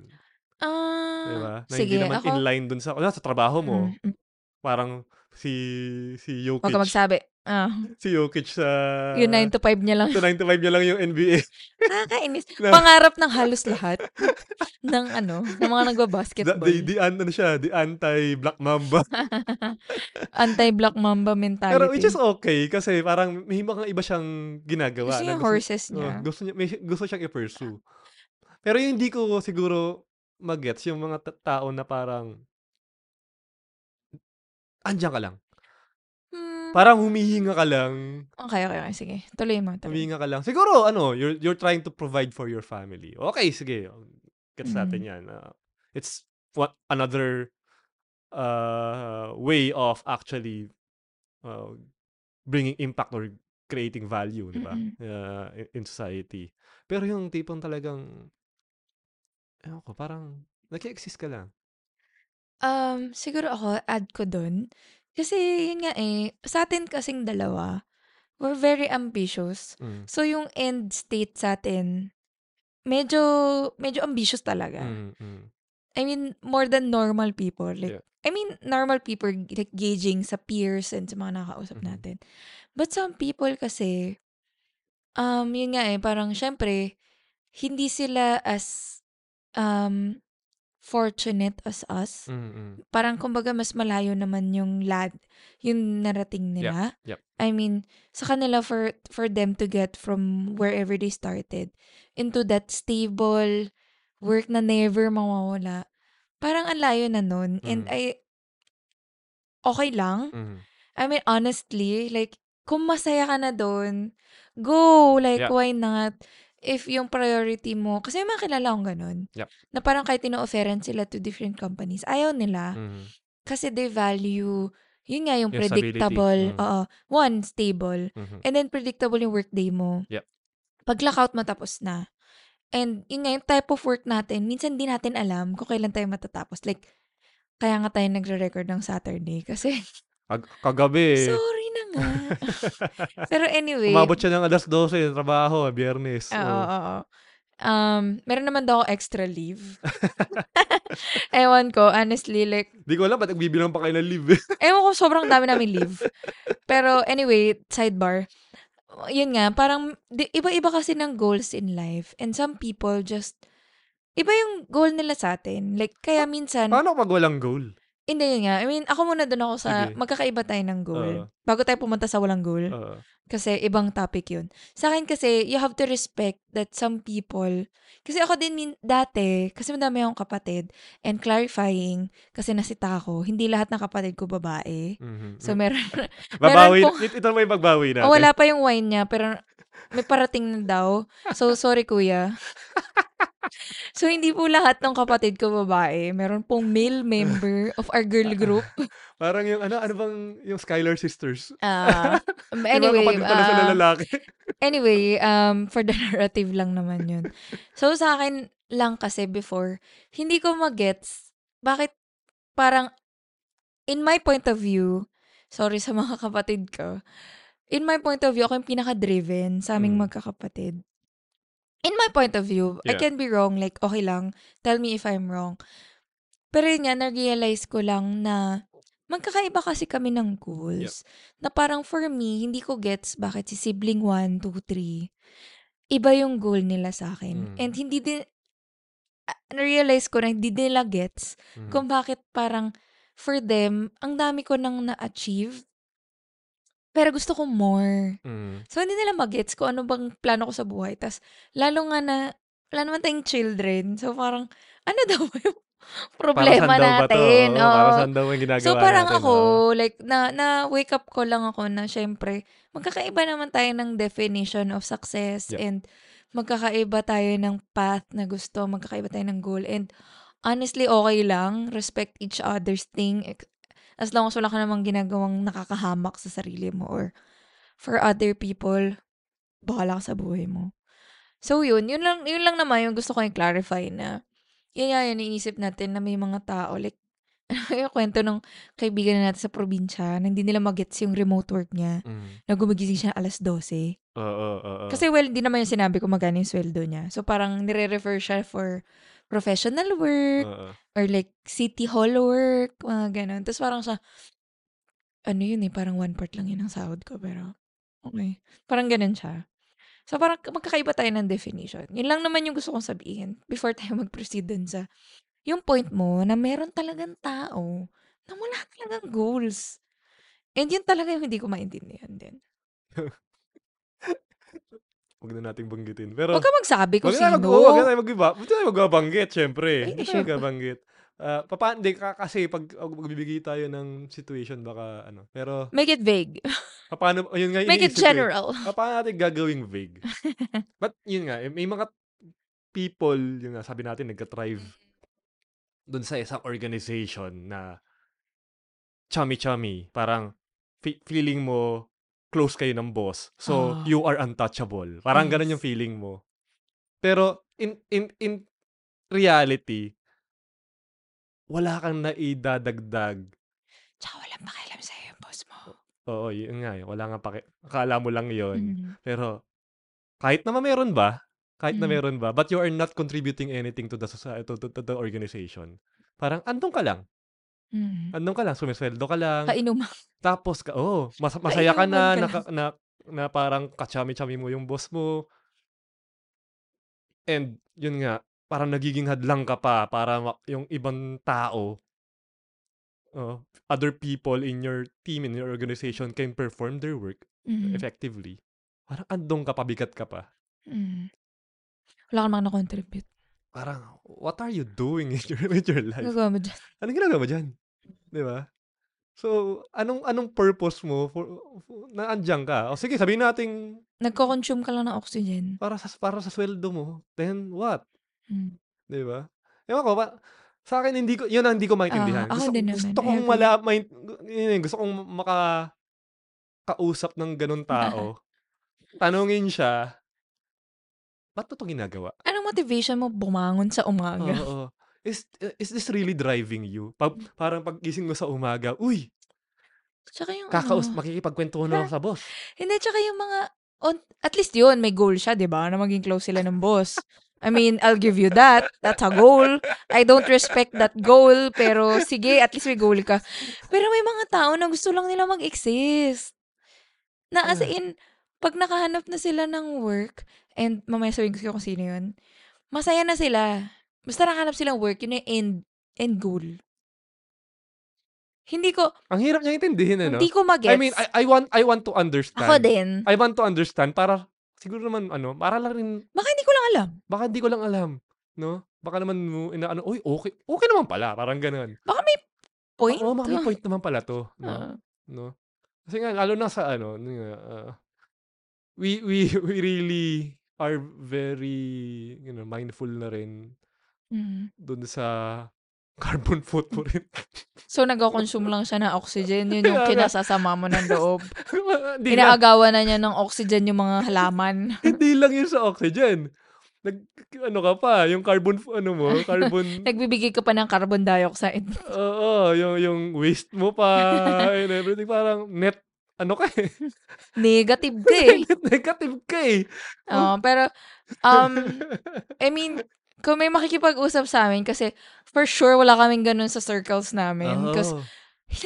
Diba? Na sige, hindi naman inline dun sa trabaho mo. Parang si Jokic. Huwag ka magsabi. Si Jokic sa... Yung 9 to 5 niya lang. So 9 to 5 niya lang yung NBA. Nakakainis. Pangarap ng halos lahat ng ano, ng mga nagbabasketball. The anti-Black Mamba. Anti-Black Mamba mentality. Pero which is okay kasi parang may mga iba siyang ginagawa. Gusto yung horses niya. Gusto siyang i-pursue. Pero yung hindi ko siguro mag-gets yung mga tao na parang andiyan ka lang. Parang humihinga ka lang. Okay. Sige. Tuloy mo. Humihinga ka lang. Siguro, ano, you're trying to provide for your family. Okay, sige. Gets natin yan. It's what another way of actually bringing impact or creating value, di ba? In society. Pero yung tipong talagang, ayoko, parang nag-exist ka lang. Siguro ako, add ko dun. Kasi, yun nga eh, sa atin kasing dalawa, we're very ambitious. So, yung end state sa atin, medyo ambitious talaga. I mean, more than normal people. Like, yeah. I mean, normal people, like, gauging sa peers and sa mga nakausap natin. But some people kasi, yun nga eh, parang, syempre, hindi sila as, fortunate as us. Parang kumbaga mas malayo naman yung narating nila. Yep. I mean, sa kanila for them to get from wherever they started into that stable work na never mawawala. Parang ang layo na nun. And okay lang. I mean, honestly, like, kung masaya ka na dun, go! Like, why not? If yung priority mo, kasi may makilala akong ganun, na parang kahit ino-offeran sila to different companies, ayaw nila, kasi they value, yun nga yung predictable, one, stable, and then predictable yung workday mo. Pag-lockout mo, tapos na. And yun nga, yung type of work natin, minsan di natin alam kung kailan tayo matatapos. Like, kaya nga tayo nagre-record ng Saturday, kasi... Kagabi. Sorry na nga. Pero anyway. Umabot siya ng 12:00, trabaho, Biyernes. Oo. Meron naman daw ako extra leave. Ewan ko, honestly, like. Di ko alam, ba't nagbibilang pa kayo ng leave? Ewan ko, sobrang dami namin leave. Pero anyway, sidebar. Yun nga, parang iba-iba kasi ng goals in life. And some people just, iba yung goal nila sa atin. Like, kaya minsan. Paano pag walang goal? Hindi, yun nga. I mean, ako muna doon ako sa magkakaiba tayo ng goal. Bago tayo pumunta sa walang goal. Kasi ibang topic yun. Sa akin kasi, you have to respect that some people, kasi ako din dati, kasi madami akong kapatid, and clarifying, kasi nasita ako, hindi lahat ng kapatid ko babae. So, meron... babawi. Ito may pagbawi natin. Wala pa yung wine niya, pero may parating na daw. So, sorry kuya. So, hindi po lahat ng kapatid ko babae. Meron pong male member of our girl group. Parang yung, ano bang, yung Skylar Sisters. Anyway. Kapatid pala sa lalaki. Anyway, for the narrative lang naman yun. So, sa akin lang kasi before, hindi ko mag-gets bakit parang, in my point of view, sorry sa mga kapatid ko, in my point of view, ako yung pinaka-driven sa aming magkakapatid. In my point of view, I can be wrong. Like, okay lang. Tell me if I'm wrong. Pero yun nga, na-realize ko lang na magkakaiba kasi kami ng goals. Na parang for me, hindi ko gets bakit si sibling 1, 2, 3, iba yung goal nila sa akin. And hindi din, na-realize ko na hindi nila gets kung bakit parang for them, ang dami ko nang na-achieve. Pero gusto ko more. So, hindi nila mag-gets ko ano bang plano ko sa buhay. Tapos, lalo nga na, wala naman tayong children. So, parang, ano daw yung problema natin? Para saan daw yung ginagawa natin? So, parang natin, ako, like, na-wake up ko lang ako na, syempre, magkakaiba naman tayo ng definition of success and magkakaiba tayo ng path na gusto, magkakaiba tayo ng goal. And, honestly, okay lang. Respect each other's thing. As long as wala ka namang ginagawang nakakahamak sa sarili mo or for other people, bahala ka sa buhay mo. So, yun lang naman yung gusto ko yung clarify na yun, iniisip natin na may mga tao, like, yung kwento ng kaibigan natin sa probinsya na hindi nila mag-gets yung remote work niya na gumigising siya 12:00. Kasi, well, hindi naman yung sinabi ko magkano yung sweldo niya. So, parang nire-refer siya for professional work, or like city hall work, mga ganun. Tapos parang siya, ano yun eh, parang one part lang yun ang sahod ko, pero okay. Parang ganun siya. So, parang magkakaiba tayo ng definition. Yun lang naman yung gusto kong sabihin before tayo mag-proceed dun sa yung point mo na meron talagang tao na wala talagang goals. And yun talaga yung hindi ko maintindihan din. Huwag na nating banggitin. Pero huwag ka magsabi kung sino. Huwag na tayo magbabanggit, syempre. Hindi tayo magbabanggit. Hindi, kasi pag magbibigay tayo ng situation, baka ano. Pero make it vague. Paano, yun nga, make it general. Paano natin gagawing vague? But yun nga, may mga people, yun nga, sabi natin, nagka-thrive dun sa isang organization na chummy-chummy. Parang feeling mo, close kayo ng boss. So, you are untouchable. Parang ganun yung feeling mo. Pero, in reality, wala kang naidadagdag. Tsaka walang pakialam sa'yo yung boss mo. Oo, yun nga. Wala nga pakialam. Akala mo lang yun. Pero, kahit na meron ba, but you are not contributing anything to the society, to the organization. Parang, andun ka lang. Andun ka lang, sumisweldo ka lang. Kainuman. Tapos, masaya ka na, na parang kachami-chami mo yung boss mo. And, yun nga, parang nagiging hadlang ka pa para yung ibang tao, other people in your team, in your organization can perform their work effectively. Parang andun ka pa, bigat ka pa. Wala ka naman na-contribute. Parang, what are you doing with your life? Anong ginagawa mo dyan? Di ba? So, anong purpose mo for na andyan ka? O sige, sabihin natin nagko-consume ka lang ng oxygen para sa sweldo mo. Then what? Di ba? Ewan ko, sa akin hindi ko maintindihan. Gusto kong makakausap ng ganun tao. Tanungin siya, ba't ito ginagawa? Anong motivation mo bumangon sa umaga? Oo. Is this really driving you? Parang paggising mo sa umaga, uy! Tsaka yung makikipagkwentuhan na sa boss. Hindi, tsaka yung mga, at least yun, may goal siya, di ba? Na maging close sila ng boss. I mean, I'll give you that. That's a goal. I don't respect that goal, pero sige, at least may goal ka. Pero may mga tao na gusto lang nila mag-exist. Na as in, pag nakahanap na sila ng work, and mamaya sabihin ko kung sino yun, masaya na sila. Basta nakahanap silang work, yun yung end goal. Hindi ko... Ang hirap niya intindihin, ano? Hindi ko mag-gets. I mean, I want to understand. Ako din. I want to understand para... Siguro naman, para lang rin... Baka hindi ko lang alam. No? Baka naman mo, uy, okay. Okay naman pala. Parang ganun. Baka may point. Oo, baka may point naman pala to. No? No? Kasi nga, lalo na sa we really are very, mindful na rin doon sa carbon footprint. So, nag-consume lang siya ng oxygen. Yun yung kinasasama mo ng loob. Inaagawan na niya ng oxygen yung mga halaman. Hindi lang yun sa oxygen. Ka pa, yung carbon, nagbibigay ka pa ng carbon dioxide. Oo, yung waste mo pa, and everything. Parang net, negative ka eh. Negative ka eh. Oo, pero, I mean, kung may makikipag-usap sa amin, kasi for sure wala kaming ganun sa circles namin. Kasi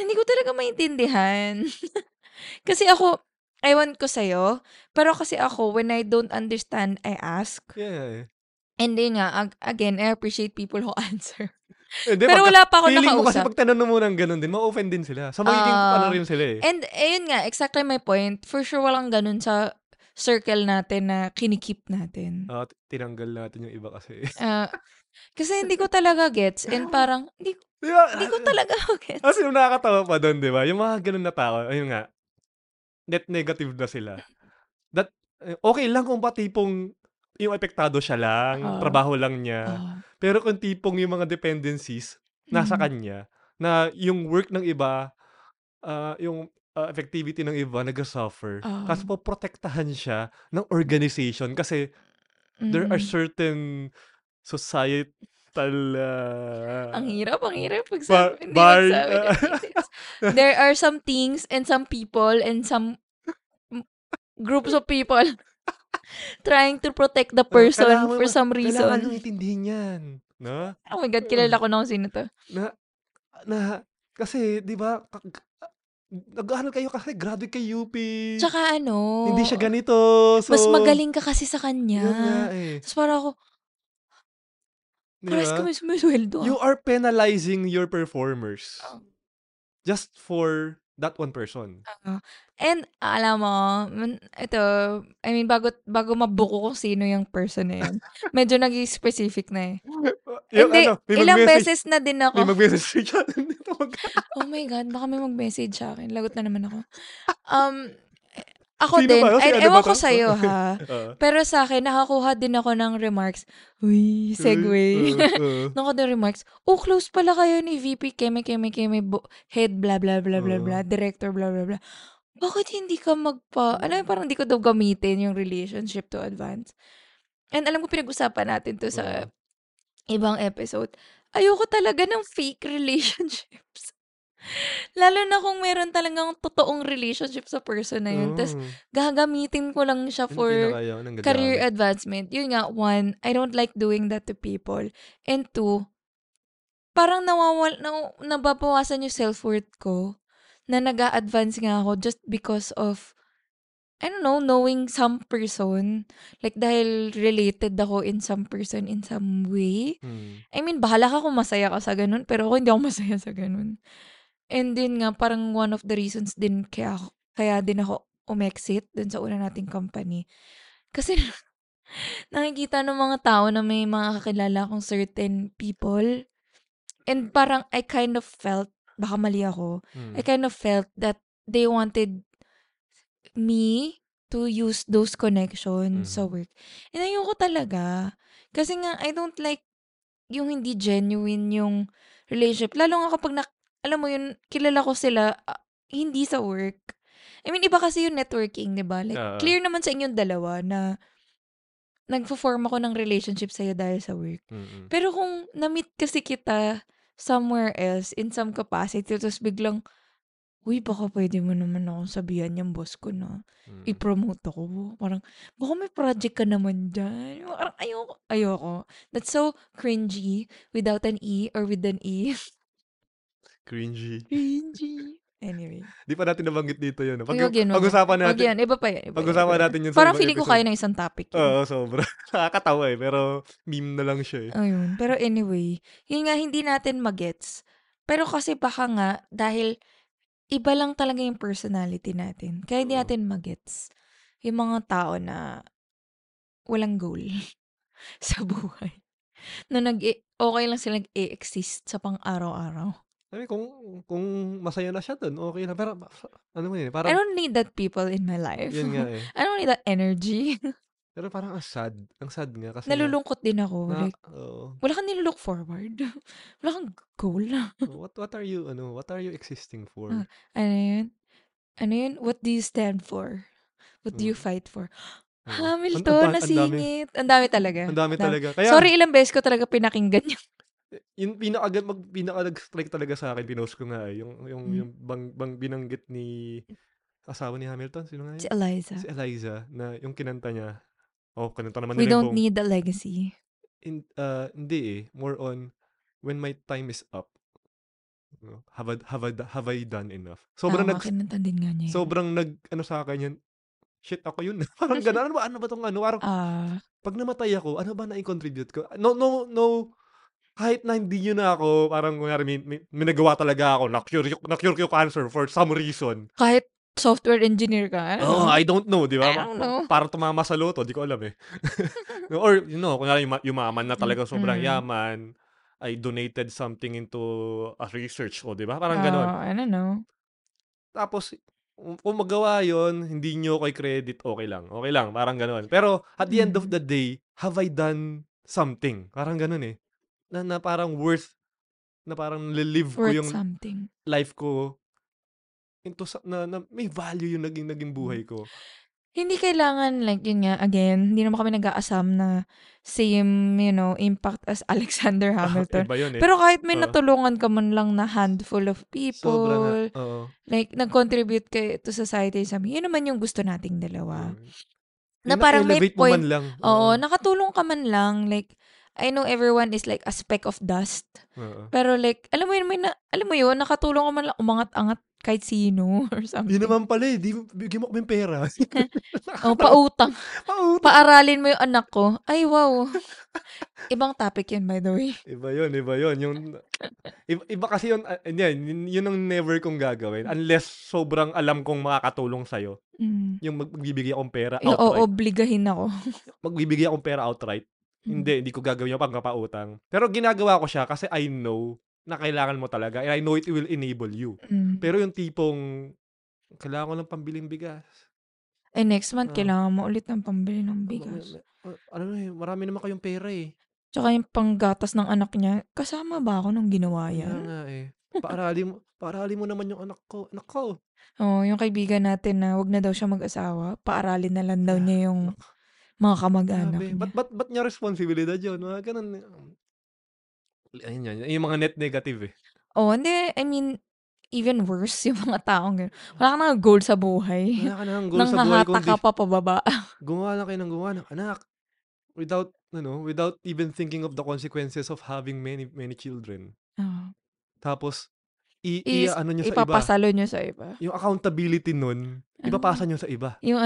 hindi ko talaga maintindihan. Kasi ako, aywan ko sa'yo, pero kasi ako, when I don't understand, I ask. Yeah. And then nga, again, I appreciate people who answer. Pero wala pa ako nakausap. Feeling mo kasi pag tanong mo ng ganun din, ma-offend din sila. So, magiging rin sila eh. And ayun nga, exactly my point. For sure walang ganun sa circle natin na kinikip natin. Tinanggal natin yung iba kasi. Kasi hindi ko talaga gets and parang hindi ko talaga gets. Kasi nakakatawa pa doon, di ba? Yung mga ganun na tao, ayun nga, net negative na sila. That, okay lang kung pa tipong yung apektado siya lang, trabaho lang niya. Pero kung tipong yung mga dependencies nasa kanya, na yung work ng iba, yung effectivity ng iba nag-suffer. Kasi poprotektahan siya ng organization kasi there are certain societal ang hirap pagsabihin. There are some things and some people and some groups of people trying to protect the person for some reason. Kailangan intindihin yan. No? Oh my God, kilala ko na kung sino to. Kasi, di ba, nag-aaral kayo kasi graduate kay UP. Tsaka ano, hindi siya ganito. So, mas magaling ka kasi sa kanya. Yun nga eh. Tapos parang ako, pares kami sumisweldo. You are penalizing your performers. Just for that one person. And alam mo, ito, I mean, bago mabuko kung sino yung person na yun, medyo nag-specific na eh. Hindi, ano, ilang beses na din ako. May mag-message siya. Oh my God, baka may mag-message sa akin. Lagot na naman ako. Ako sino din. Ewan ko sa'yo, ha? Pero sa akin, nakakuha din ako ng remarks. Uy, segue. Nakakuha din remarks. Oh, close pala kayo ni VP Keme, head, blah, blah, blah, blah, blah, director, blah, blah, blah. Bakit hindi ka ano, parang hindi ko daw gamitin yung relationship to advance. And alam ko, pinag-usapan natin to sa ibang episode. Ayoko talaga ng fake relationships. Lalo na kung meron talagang totoong relationship sa person na yun. Tapos, gagamitin ko lang siya for career advancement. Yun nga, one, I don't like doing that to people. And two, parang nababawasan yung self-worth ko na nag-a-advance nga ako just because of, I don't know, knowing some person. Like, dahil related ako in some person in some way. I mean, bahala ka kung masaya ka sa ganun, pero ako hindi ako masaya sa ganun. And din nga, parang one of the reasons din kaya din ako umexit dun sa una nating company. Kasi nakikita ng mga tao na may mga kakilala akong certain people. And parang I kind of felt, baka mali ako, I kind of felt that they wanted me to use those connections sa work. And ayoko talaga. Kasi nga, I don't like yung hindi genuine yung relationship. Lalo nga kapag alam mo yun, kilala ko sila, hindi sa work. I mean, iba kasi yung networking, di ba? Like, clear naman sa inyong dalawa na nagpo-form ako ng relationship sa'yo dahil sa work. Pero kung na-meet kasi kita somewhere else, in some capacity, tapos biglang, uy, baka pwede mo naman akong sabihan yung boss ko na i-promote ako. Parang, baka may project ka naman dyan. Parang, ayoko. That's so cringy without an E or with an E. Cringy. Anyway. Di pa natin nabanggit dito yun. Pag-usapan natin. Huwag yan. Iba pa yan. Pag-usapan natin yun. Parang feeling ko kaya ng isang topic. Oo, sobra. Nakakatawa eh. Pero meme na lang siya eh. Ayun. Pero anyway, yun nga, hindi natin magets. Pero kasi baka nga, dahil iba lang talaga yung personality natin. Kaya hindi natin magets yung mga tao na walang goal sa buhay. Na okay lang sila nag-e-exist sa pang-araw-araw. I mean, kung masaya na siya dun, okay na. Pero, ano mo yun? Parang, I don't need that people in my life. Yun nga eh. I don't need that energy. Pero parang ang sad. Ang sad nga. Kasi nalulungkot din ako. Wala kang nilook forward. Wala kang goal. What are you existing for? Ano yun? What do you stand for? What do you fight for? Hamilton, nasingit. Ang dami talaga. Ang dami talaga. Kaya, sorry, ilang beses ko talaga pinakinggan yun. Yung pinaka-nag-strike talaga sa akin, pinost ko nga, yung binanggit ni asawa ni Hamilton, sino nga yun? Si Eliza, na yung kinanta niya. Kinanta naman nila yung We don't need a legacy. Hindi eh. More on, when my time is up, have I done enough? Sobrang kinanta din nga niya. Sobrang sa akin yan, shit, ako yun. Parang gano'n, ano ba itong ano? Parang, pag namatay ako, ano ba na-contribute ko? No, kahit na hindi yun na ako, parang may nagawa talaga ako, na-cure yung cancer for some reason. Kahit software engineer ka? I don't know, di ba? Parang tumama sa loto, di ko alam eh. Or, kunyari yumaman na talaga, sobrang yaman, I donated something into a research, di ba? Parang ganon. I don't know. Tapos, kung magawa yun, hindi nyo ko i-credit, okay lang, parang ganon. Pero, at the end of the day, have I done something? Parang ganon eh. Na parang live ko yung something. Life ko into na may value yung naging buhay ko. Hindi kailangan, like, yun nga, again, hindi naman kami nag-a-assume na same, impact as Alexander Hamilton. Iba yun, eh. Pero kahit may natulungan ka man lang na handful of people, like, nag-contribute ka to society, yun naman yung gusto nating dalawa. Na parang may point. Oo, nakatulong ka man lang, like, I know everyone is like a speck of dust. Pero like, alam mo yun, alam mo yun, nakatulong ka man lang umangat-angat kahit sino or something. Yun naman pala eh. Bigyan mo kaming pera. O, pautang. Paaralin mo yung anak ko. Ay, wow. Ibang topic yun, by the way. Iba yun. Iba kasi yun, yun ang never kong gagawin. Unless sobrang alam kong makakatulong sa'yo. Mm. Yung magbibigay akong pera outright. Oo, obligahin ako. Magbibigay akong pera outright. Mm. Hindi ko gagawin yung pagkapautang. Pero ginagawa ko siya kasi I know na kailangan mo talaga. And I know it will enable you. Mm. Pero yung tipong, kailangan ko ng pambiling bigas. Eh, next month, kailangan mo ulit ng pambili ng bigas. Ano eh, marami naman kayong pera eh. Tsaka yung panggatas ng anak niya, kasama ba ako nung ginawa yan? Kaya nga eh. Paaralin mo naman yung anak ko. Anak ko. Oo, yung kaibigan natin na wag na daw siya mag-asawa, paaralin na lang daw niya yung mga kamag-anak niya. Ba't niya responsibilidad yun? Mga ganun. Ayun yan. Yung mga net negative eh. Oh, hindi. I mean, even worse yung mga taong gano'n. Wala ka nang goal sa buhay. Wala ka nang goal sa buhay. Nanghahata ka pa pababa. Gumawa lang kayo ng gumawa ng anak. Without even thinking of the consequences of having many children. Oh. Tapos, ipapasalo nyo sa iba. Yung accountability nun, ipapasa nyo sa iba. Yung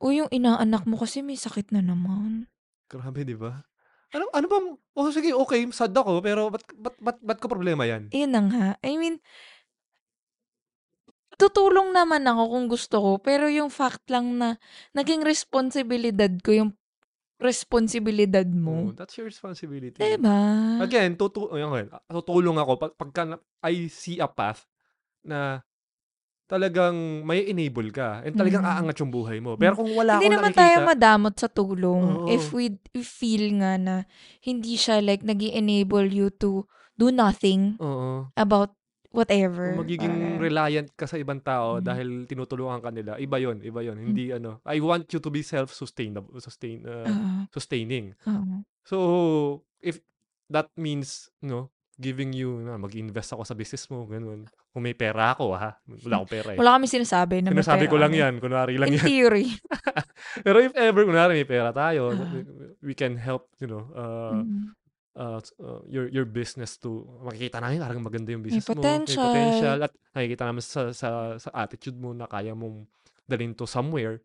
yung inaanak mo kasi may sakit na naman. Grabe, di ba? Ano bang, sige, okay, sad ako, pero ba't ko problema yan? Yun lang ha. I mean, tutulong naman ako kung gusto ko, pero yung fact lang na naging responsibilidad ko, yung responsibilidad mo. Oh, that's your responsibility. Diba? Again, tutulong ako pagka I see a path na talagang may enable ka and talagang aangat yung buhay mo. Pero kung wala hindi akong nakikita... Hindi naman tayo madamot sa tulong if we feel nga na hindi siya like nag-i-enable you to do nothing about whatever. Kung magiging reliant ka sa ibang tao dahil tinutulungan ka nila, iba yun. Hindi I want you to be self-sustainable, sustaining. So, if that means, giving you, mag-invest ako sa business mo, ganun. Kung may pera ako, ha? Wala akong pera eh. Wala kami sinasabi na may pera. Sinasabi ko lang yan. Kunwari lang yan. In theory. Pero if ever, kunwari may pera tayo, we can help, your business to, makikita namin, parang maganda yung business mo. May potential. At nakikita namin sa attitude mo na kaya mong dalhin to somewhere.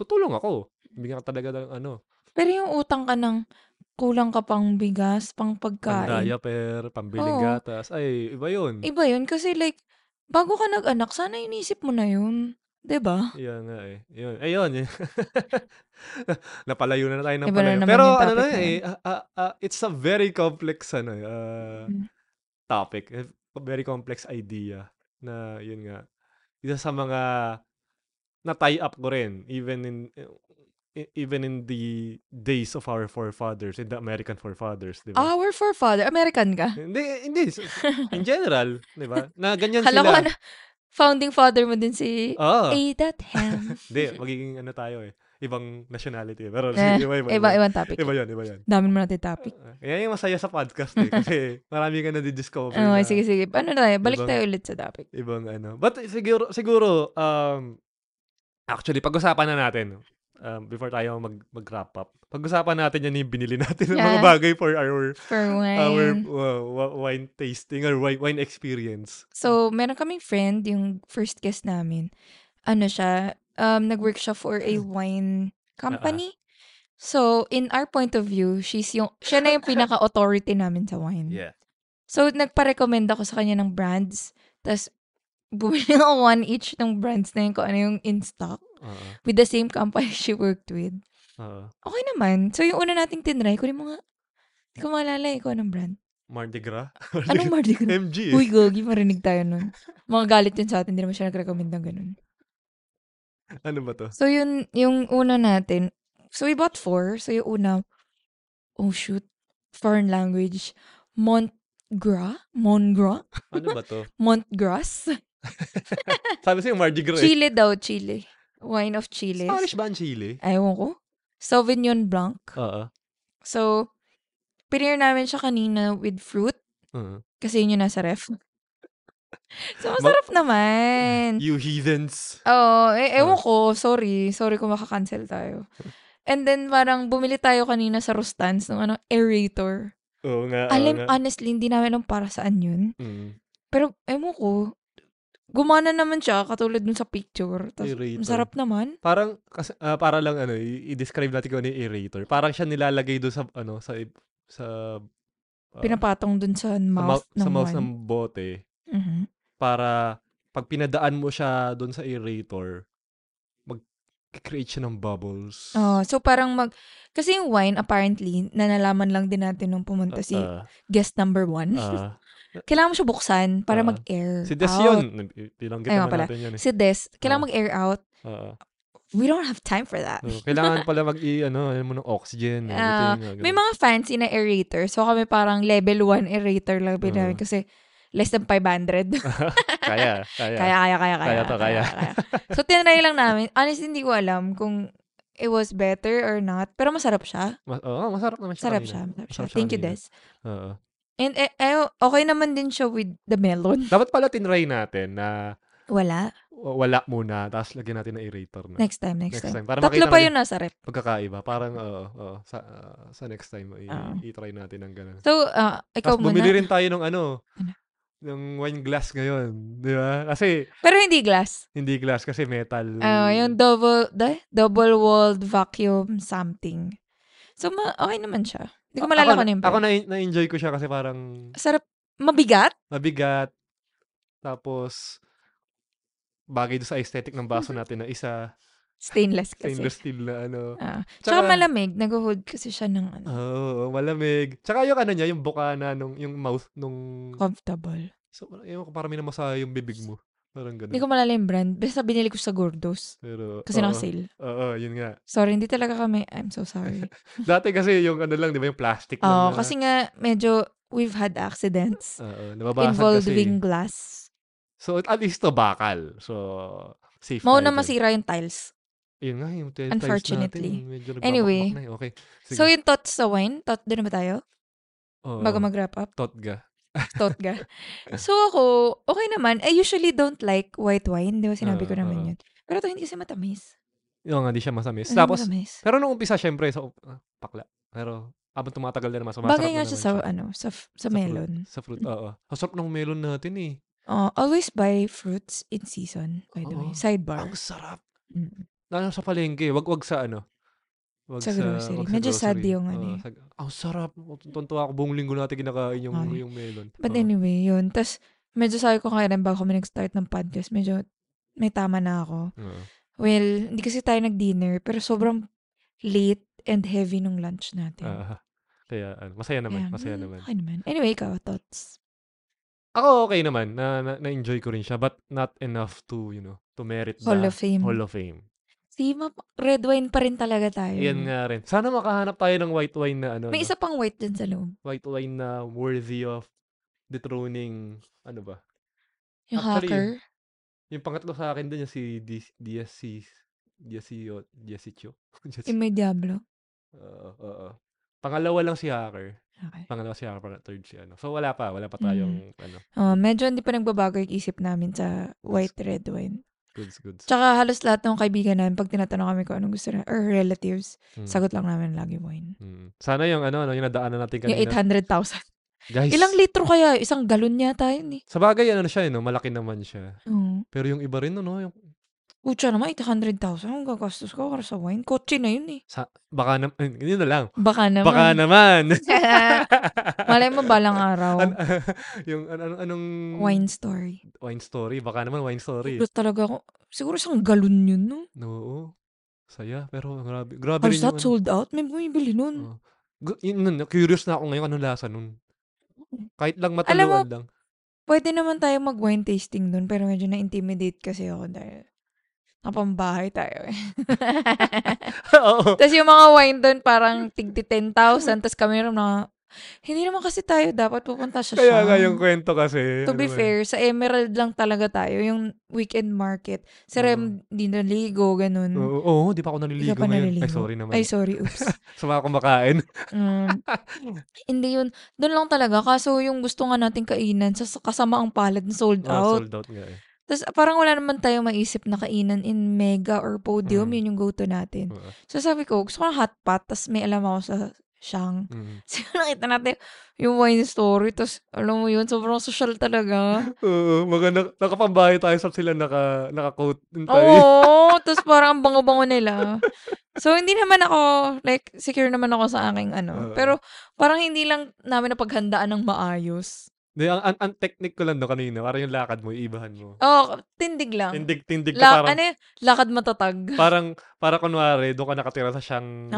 Tutulong ako. Bigyan ka talaga ng Pero yung utang ka ng kulang ka pang bigas, pang pagkain. Pang diaper, pambiling gatas. Ay, iba yun. Iba yun kasi like, bago ka nag-anak, sana inisip mo na yun. Diba? Yan nga eh. Ayun. Napalayo na tayo ng palayo. Pero it's a very complex topic. A very complex idea na yun nga. Isa sa mga na-tie up ko rin even in the days of our forefathers, in the American forefathers, di ba? Our forefather? American ka? Hindi. In general, di ba? Na ganyan sila. Alam ko na, founding father mo din si A.Ham. Hindi, magiging tayo eh. Ibang nationality. Pero ibang topic. Iba yun. Dami mo natin topic. Yan yung masaya sa podcast eh. Kasi marami ka na di-discover. Sige. Ano na tayo? Balik tayo ulit sa topic. Ibang But siguro, actually, pag-usapan na natin. Before tayo mag-wrap up. Pag-usapan natin yan yung binili natin ng mga bagay for our wine tasting or wine experience. So, meron kaming friend, yung first guest namin. Nag-work siya for a wine company. So, in our point of view, siya na yung pinaka-authority namin sa wine. Yeah. So, nagpa-recommend ako sa kanya ng brands. Tapos, bumili ako one each ng brands na yun kung ano yung in-stock with the same company she worked with. Okay naman. So, yung una nating tinry, kunin mo nga. Hindi ko maalala eh kung anong brand. Mardi Gras? Anong Mardi Gras? MG eh. Uy, gogi, marinig tayo nun. Mga galit yun sa atin, hindi naman siya nag-recommend ng ganun. Ano ba to? So, yun, yung una natin. So, we bought 4. So, yung una, foreign language. Montgras? Ano ba to? Montgras? Sabi sa'yo Mardi Gras. Chile daw, Chile. Wine of Chile. Spanish ba ang Chile? Ewan ko. Sauvignon Blanc. So, pinir namin siya kanina with fruit. Kasi yun yung nasa ref. So, masarap naman. You heathens. Ewan ko. Sorry kung makakancel tayo. And then, parang bumili tayo kanina sa Rustans ng ano, aerator. Oo nga. Alam, honestly, hindi namin alam para saan yun. Mm. Pero, emo ko, gumana naman siya, katulad dun sa picture. Tapos, masarap naman. Parang, para lang, ano, i-describe natin kung ano yung aerator. Parang siya nilalagay dun sa, ano, pinapatong dun sa mouth ng mouth ng bote. Mm-hmm. Para, pag pinadaan mo siya dun sa aerator, create siya ng bubbles. Oh, so parang kasi yung wine, apparently, nanalaman lang din natin nung pumunta si guest number 1. Kailangan mo siya buksan para mag-air out. Si Des yun. Bilangkit naman natin yun. Si Des, kailangan mag-air out. We don't have time for that. So, kailangan pala alam mo ng oxygen. May mga fancy na aerator. So kami parang level 1 aerator lang pinamit kasi less than 500. Kaya. So, tinry lang namin. Honestly, hindi ko alam kung it was better or not. Pero masarap siya. Masarap naman siya. Masarap siya. Thank you, Des. Oo. And okay naman din siya with the melon. Dapat pala tinry natin na wala muna. Tapos lagyan natin na aerator na. Next time. Para tatlo pa yun nasa rep. Pagkakaiba. Parang, sa next time, i-try natin ng ganun. So, ikaw muna. Tapos bumili rin tayo ng ng wine glass ngayon, di ba? Kasi pero hindi glass kasi metal. Yung double-walled vacuum something. So okay naman siya. Hindi ko malala kung ano yung. Ako na-enjoy ko siya kasi parang sarap, mabigat. Tapos bagay doon sa aesthetic ng baso natin na isa. Stainless kasi. Stainless steel na ano. Tsaka malamig. Nag-hold kasi siya ng ano. Oo, malamig. Tsaka yung niya, yung bukana, yung mouth nung... Comfortable. So, parang minamasa yung bibig mo. Parang ganun. Hindi ko malala yung brand. Basta binili ko sa Gordos. Pero, kasi naka-sale. Oo, yun nga. Sorry, hindi talaga kami. I'm so sorry. Dati kasi yung di ba yung plastic lang. Oo, kasi nga medyo we've had accidents. Oo, nababasag kasi. Involving glass. So, at least to bakal. So, safe. Mauna masira yung tiles. Yun nga, yung unfortunately. Natin, anyway. Na okay. So, yung thoughts sa wine? Doon na ba tayo? Bago mag-wrap up? Thought ga. So, ako, okay naman. I usually don't like white wine. Di ba sinabi ko naman yun? Pero ito, hindi kasi matamis. Yun nga, hindi siya masamis. Tapos, pero nung umpisa, syempre, pakla. Pero, abang tumatagal na naman. So, bagay nga siya sa melon. Sa fruit, oo. Masarap ng melon natin eh. Always buy fruits in season, by the way. Sidebar. Ang sarap. Lalo sa palengke, wag sa ano. Wag sa grocery. Medyo sad yung ano. Sarap. Tuntua ako buong linggo natin kinakain yung melon. But anyway, yun. Tapos, medyo sabi ko kaya rin bago kami nag-start ng podcast, medyo may tama na ako. Well, hindi kasi tayo nag-dinner, pero sobrang late and heavy nung lunch natin. Kaya, masaya naman. Yeah, masaya naman. Okay naman. Anyway, ikaw, thoughts? Ako okay naman. Na-enjoy ko rin siya, but not enough to, to merit the Hall of Fame. Si red wine pa rin talaga tayo. Yan nga rin. Sana makahanap tayo ng white wine na ano. May isa pang white din sa loob. White wine na worthy of dethroning, ano ba? Yung actually, hacker? Yung pangatlo sa akin din, yung si Diasiccio. Yung may Diablo? Oo. Pangalawa lang si hacker. Okay. Pangalawa si hacker, third si ano. So wala pa tayong ano. Medyo hindi pa nagbabago yung isip namin sa white red wine. Goods. Tsaka halos lahat ng kaibigan namin pag tinatanong kami kung anong gusto na or relatives, sagot lang namin lagi wine. Sana yung yung nadaanan natin kanina. Yung 800,000. Guys. Ilang litro kaya? Isang galon yata yun eh. Sa bagay, malaki naman siya. Pero yung iba rin, yung... Ucha naman, 800,000. Ang gagastos ko para sa wine. Kotse na yun eh. Baka naman, yun na lang. Baka naman. Malay mo balang araw. Anong... Wine story. Baka naman, wine story. Siguro talaga ako. Siguro isang galon yun, no? Oo. Saya. Pero grabe rin yun. Sold out? May bumibili nun. Curious na ako ngayon anong lasa nun. Kahit lang mataluan lang. Pwede naman tayo mag-wine tasting dun. Pero medyo na-intimidate kasi ako dahil... Napambahay tayo eh. Oo. Tapos yung mga wine doon parang tigti 10,000. Tapos kami rin hindi naman kasi tayo dapat pupunta siya. Kaya nga yung kwento kasi. To be fair, sa Emerald lang talaga tayo. Yung weekend market. Si Rem, di naligo, ganun. Oo, di pa ako naliligo ngayon. Naliligo. Ay, sorry naman. Ay, sorry. Oops. Sama akong makain. Hindi yun. Doon lang talaga. Kaso yung gusto nga natin kainan, kasama ang palad na sold out. Sold out nga eh. Tapos parang wala naman tayo maisip na kainan in Mega or Podium. Yun yung go-to natin. So sabi ko, gusto ko ng hot pot. Tapos may alam ako sa Siyang. So nakita natin yung wine story. Tapos alam mo yun, sobrang social talaga. Oo. Nakapambahay tayo sa sila naka-coat. Oo. Tapos parang ang bango-bango nila. So hindi naman ako, like, secure naman ako sa aking ano. Pero parang hindi lang namin napaghandaan ng maayos. Hindi, ang technique ko lang no kanina, parang yung lakad mo, iibahan mo. Oo, tindig lang. Tindig ka parang. Ano eh, lakad matatag. Parang kunwari, doon ka nakatira sa siyang.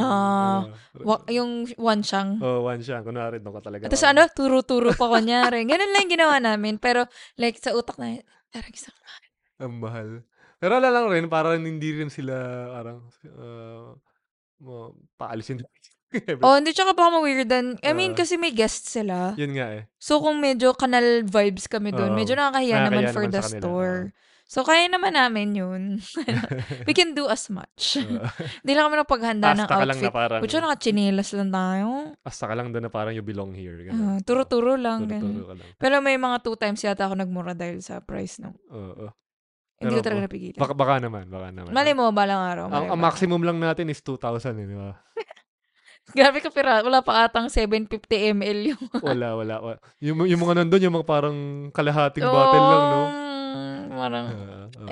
Yung one siyang. Oo, one siyang. Kunwari, doon ka talaga. Tapos ano, turo-turo pa kunyari. Ganun lang ginawa namin. Pero like sa utak na, parang isang mahal. Ang mahal. Pero wala lang rin, parang hindi rin sila, parang, paalisin. Oh, hindi tsaka baka ma-weirdan. I mean, kasi may guests sila. Yun nga eh. So, kung medyo kanal vibes kami doon, medyo nakakahiya naman for naman the store. So, kaya naman namin yun. We can do as much. Hindi lang kami napaghanda ng outfit. Pucho, nakachinelas lang tayo. Asta ka lang doon na parang you belong here. Turo-turo lang. Pero may mga 2 times yata ako nagmura dahil sa price nung. Oo. Hindi ko talaga napigilan. Baka naman. Mali mo, balang araw. Ang maximum lang natin is 2,000, di ba? Grabe ka, pero wala pa atang 750 ml yung... wala. Yung mga nandun, yung mga parang kalahating bottle lang, no? Parang...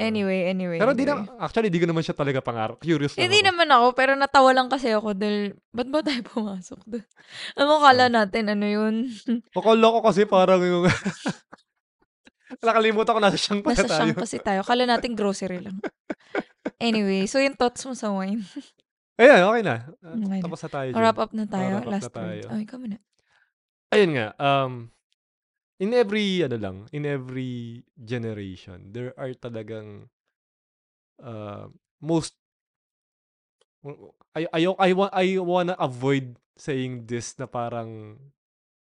Anyway. Pero di na, actually, di ko naman siya talaga pangarap. Curious lang. Hindi naman ako, pero natawa lang kasi ako dahil, ba't ba tayo pumasok doon? Ano kala natin, ano yun? Akala ko kasi parang yung... Nakalimutan ko, nasa siyang kasi tayo. Kala natin grocery lang. Anyway, so yung thoughts mo sa wine. Ayan, okay na. Tapos na tayo. Wrap up na tayo. Last word. Oh, ikaw muna. Ayun nga. In every generation, there are talagang I wanna avoid saying this na parang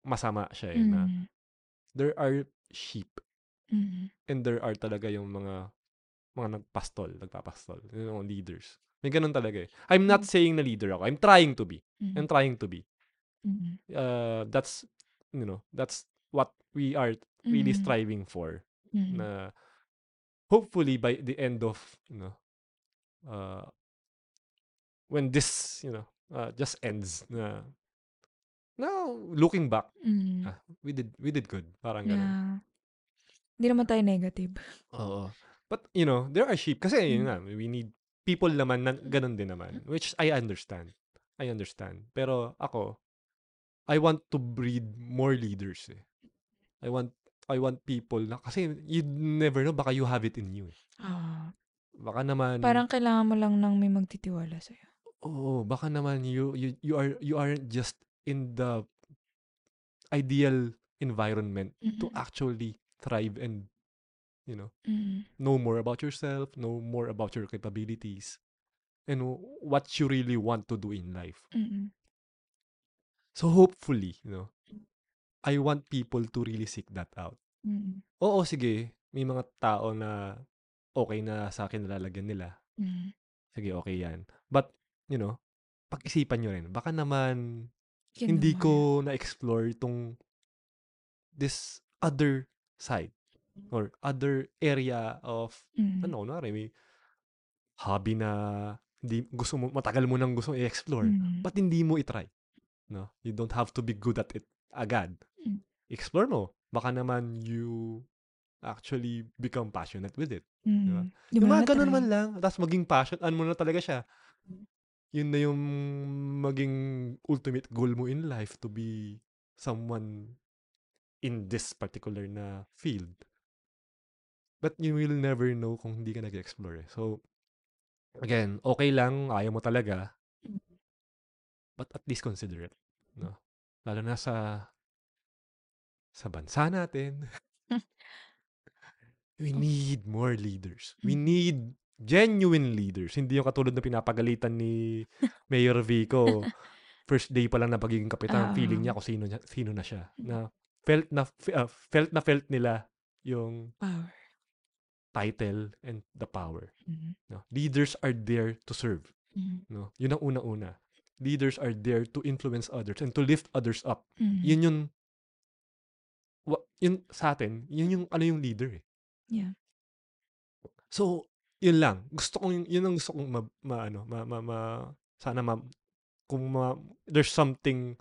masama siya eh, na there are sheep. And there are talaga yung mga nagpapastol, yung mga leaders. May ganun talaga eh. I'm not saying na leader ako. I'm trying to be. That's what we are really striving for. Na hopefully by the end of, when this, just ends na, now looking back, we did good. Parang ganun. Hindi naman tayo negative. Oo. But, there are sheep. Kasi, we need people naman na ganun din naman, which I understand. Pero ako, I want to breed more leaders eh. I want people na, kasi you never know, baka you have it in you eh. Baka naman parang kailangan mo lang ng may magtitiwala sa'yo. Oo, baka naman you aren't just in the ideal environment to actually thrive and know more about yourself, know more about your capabilities, and what you really want to do in life. So hopefully, I want people to really seek that out. Oo, sige, may mga tao na okay na sa akin nalalagyan nila. Sige, okay yan. But, pag-isipan nyo rin, baka naman, hindi ko na-explore itong this other side. Or other area of may hobby na matagal mo nang gusto i-explore but hindi mo i-try. You don't have to be good at it agad. Explore mo. Baka naman you actually become passionate with it. Diba? Yung mga ganun man lang, tapos maging passionate mo na talaga siya. Yun na yung maging ultimate goal mo in life, to be someone in this particular na field. But you will never know kung hindi ka nag-explore. So, again, okay lang, ayaw mo talaga. But at least consider it. Lalo na sa bansa natin. We need more leaders. We need genuine leaders. Hindi yung katulad na pinapagalitan ni Mayor Vico. First day pa lang na pagiging kapitan, feeling niya kung sino na siya. Na felt nila yung power. Title and the power. Leaders are there to serve. Yun ang una-una. Leaders are there to influence others and to lift others up. Yun yung sa atin, yun yung leader eh. Yeah. So, yun lang. Gusto kong, yun ang gusto kong there's something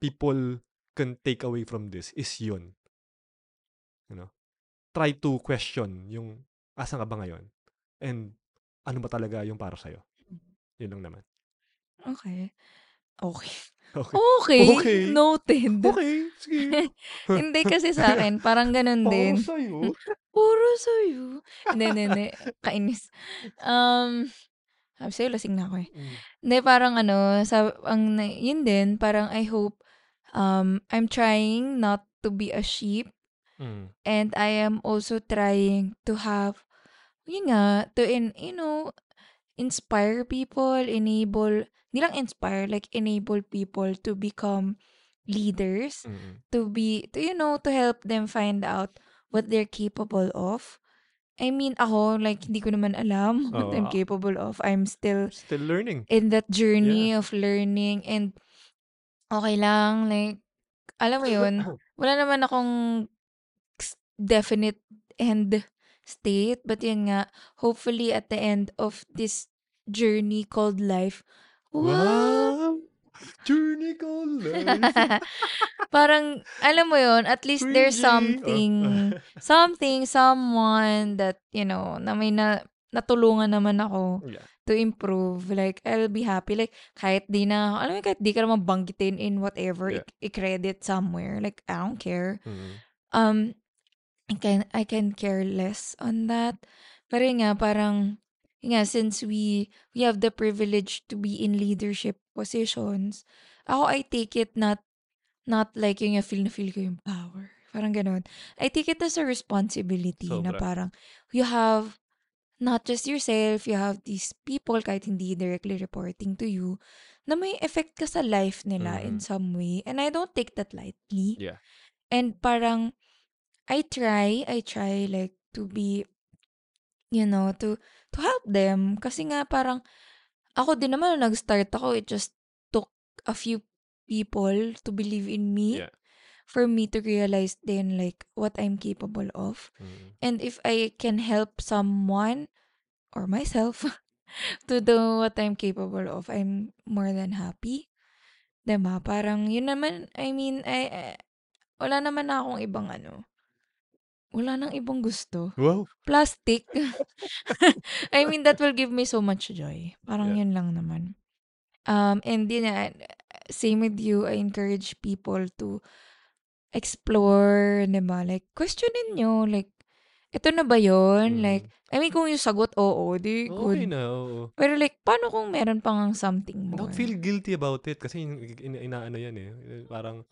people can take away from this is yun. You know? Try to question yung asan ka ba ngayon? And ano ba talaga yung para sa'yo? Yun lang naman. Okay. Okay. Okay. Noted. Okay. Sige. Hindi kasi sa akin, parang ganun din. Puro sa'yo. Hindi. Kainis. Sabi sa'yo, lasing na ako eh. Hindi, parang ano, yun din, parang I hope, I'm trying not to be a sheep. And I am also trying to have, yun nga, inspire people, enable people to become leaders, to help them find out what they're capable of. I mean, ako, hindi ko naman alam what I'm capable of. I'm still learning. In that journey of learning, and okay lang, alam mo yun, wala naman akong definite end state, but yun nga, hopefully at the end of this journey called life, wow! Journey called life. Parang, alam mo yun, at least Cringy. There's something, someone that, na may natulungan naman ako to improve. I'll be happy. Kahit di ka naman banggitin in whatever, i-credit somewhere. I don't care. I can care less on that. Pero yun nga, parang, since we have the privilege to be in leadership positions, ako, I take it not like yung feel ko yung power. Parang ganun. I take it as a responsibility na parang you have not just yourself, you have these people kahit hindi directly reporting to you na may effect ka sa life nila in some way. And I don't take that lightly. Yeah. And parang I try to be, to help them. Kasi nga parang, ako din naman nung nag-start ako, it just took a few people to believe in me for me to realize then what I'm capable of. And if I can help someone or myself to do what I'm capable of, I'm more than happy. Diba? Parang yun naman, I wala naman akong ibang wala nang ibang gusto. Wow. Plastic. That will give me so much joy. Parang yun lang naman. And din, same with you, I encourage people to explore, diba? Questionin nyo, ito na ba yun? Kung yung sagot, oo, di good. Okay na, oo. Pero paano kung meron pang something more? Don't feel guilty about it kasi inaano yan eh. Parang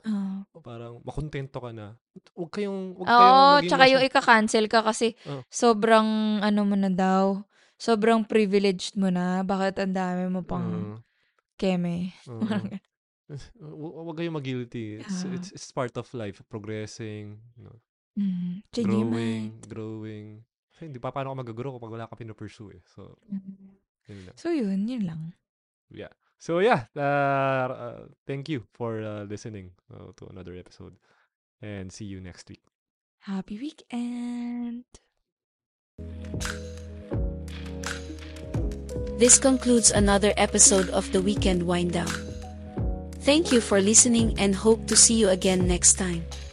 makontento ka na. Huwag kayong maging... tsaka yung ika-cancel ka kasi sobrang mo na daw. Sobrang privileged mo na. Bakit ang dami mo pang keme? Huwag kayong mag-guilty. It's part of life. Progressing, growing. Kasi hindi pa paano ka mag-grow kapag wala ka pinu-pursue eh. So, yun lang. Yeah. So, yeah. Thank you for listening to another episode. And see you next week. Happy weekend! This concludes another episode of the Weekend Wind Down. Thank you for listening and hope to see you again next time.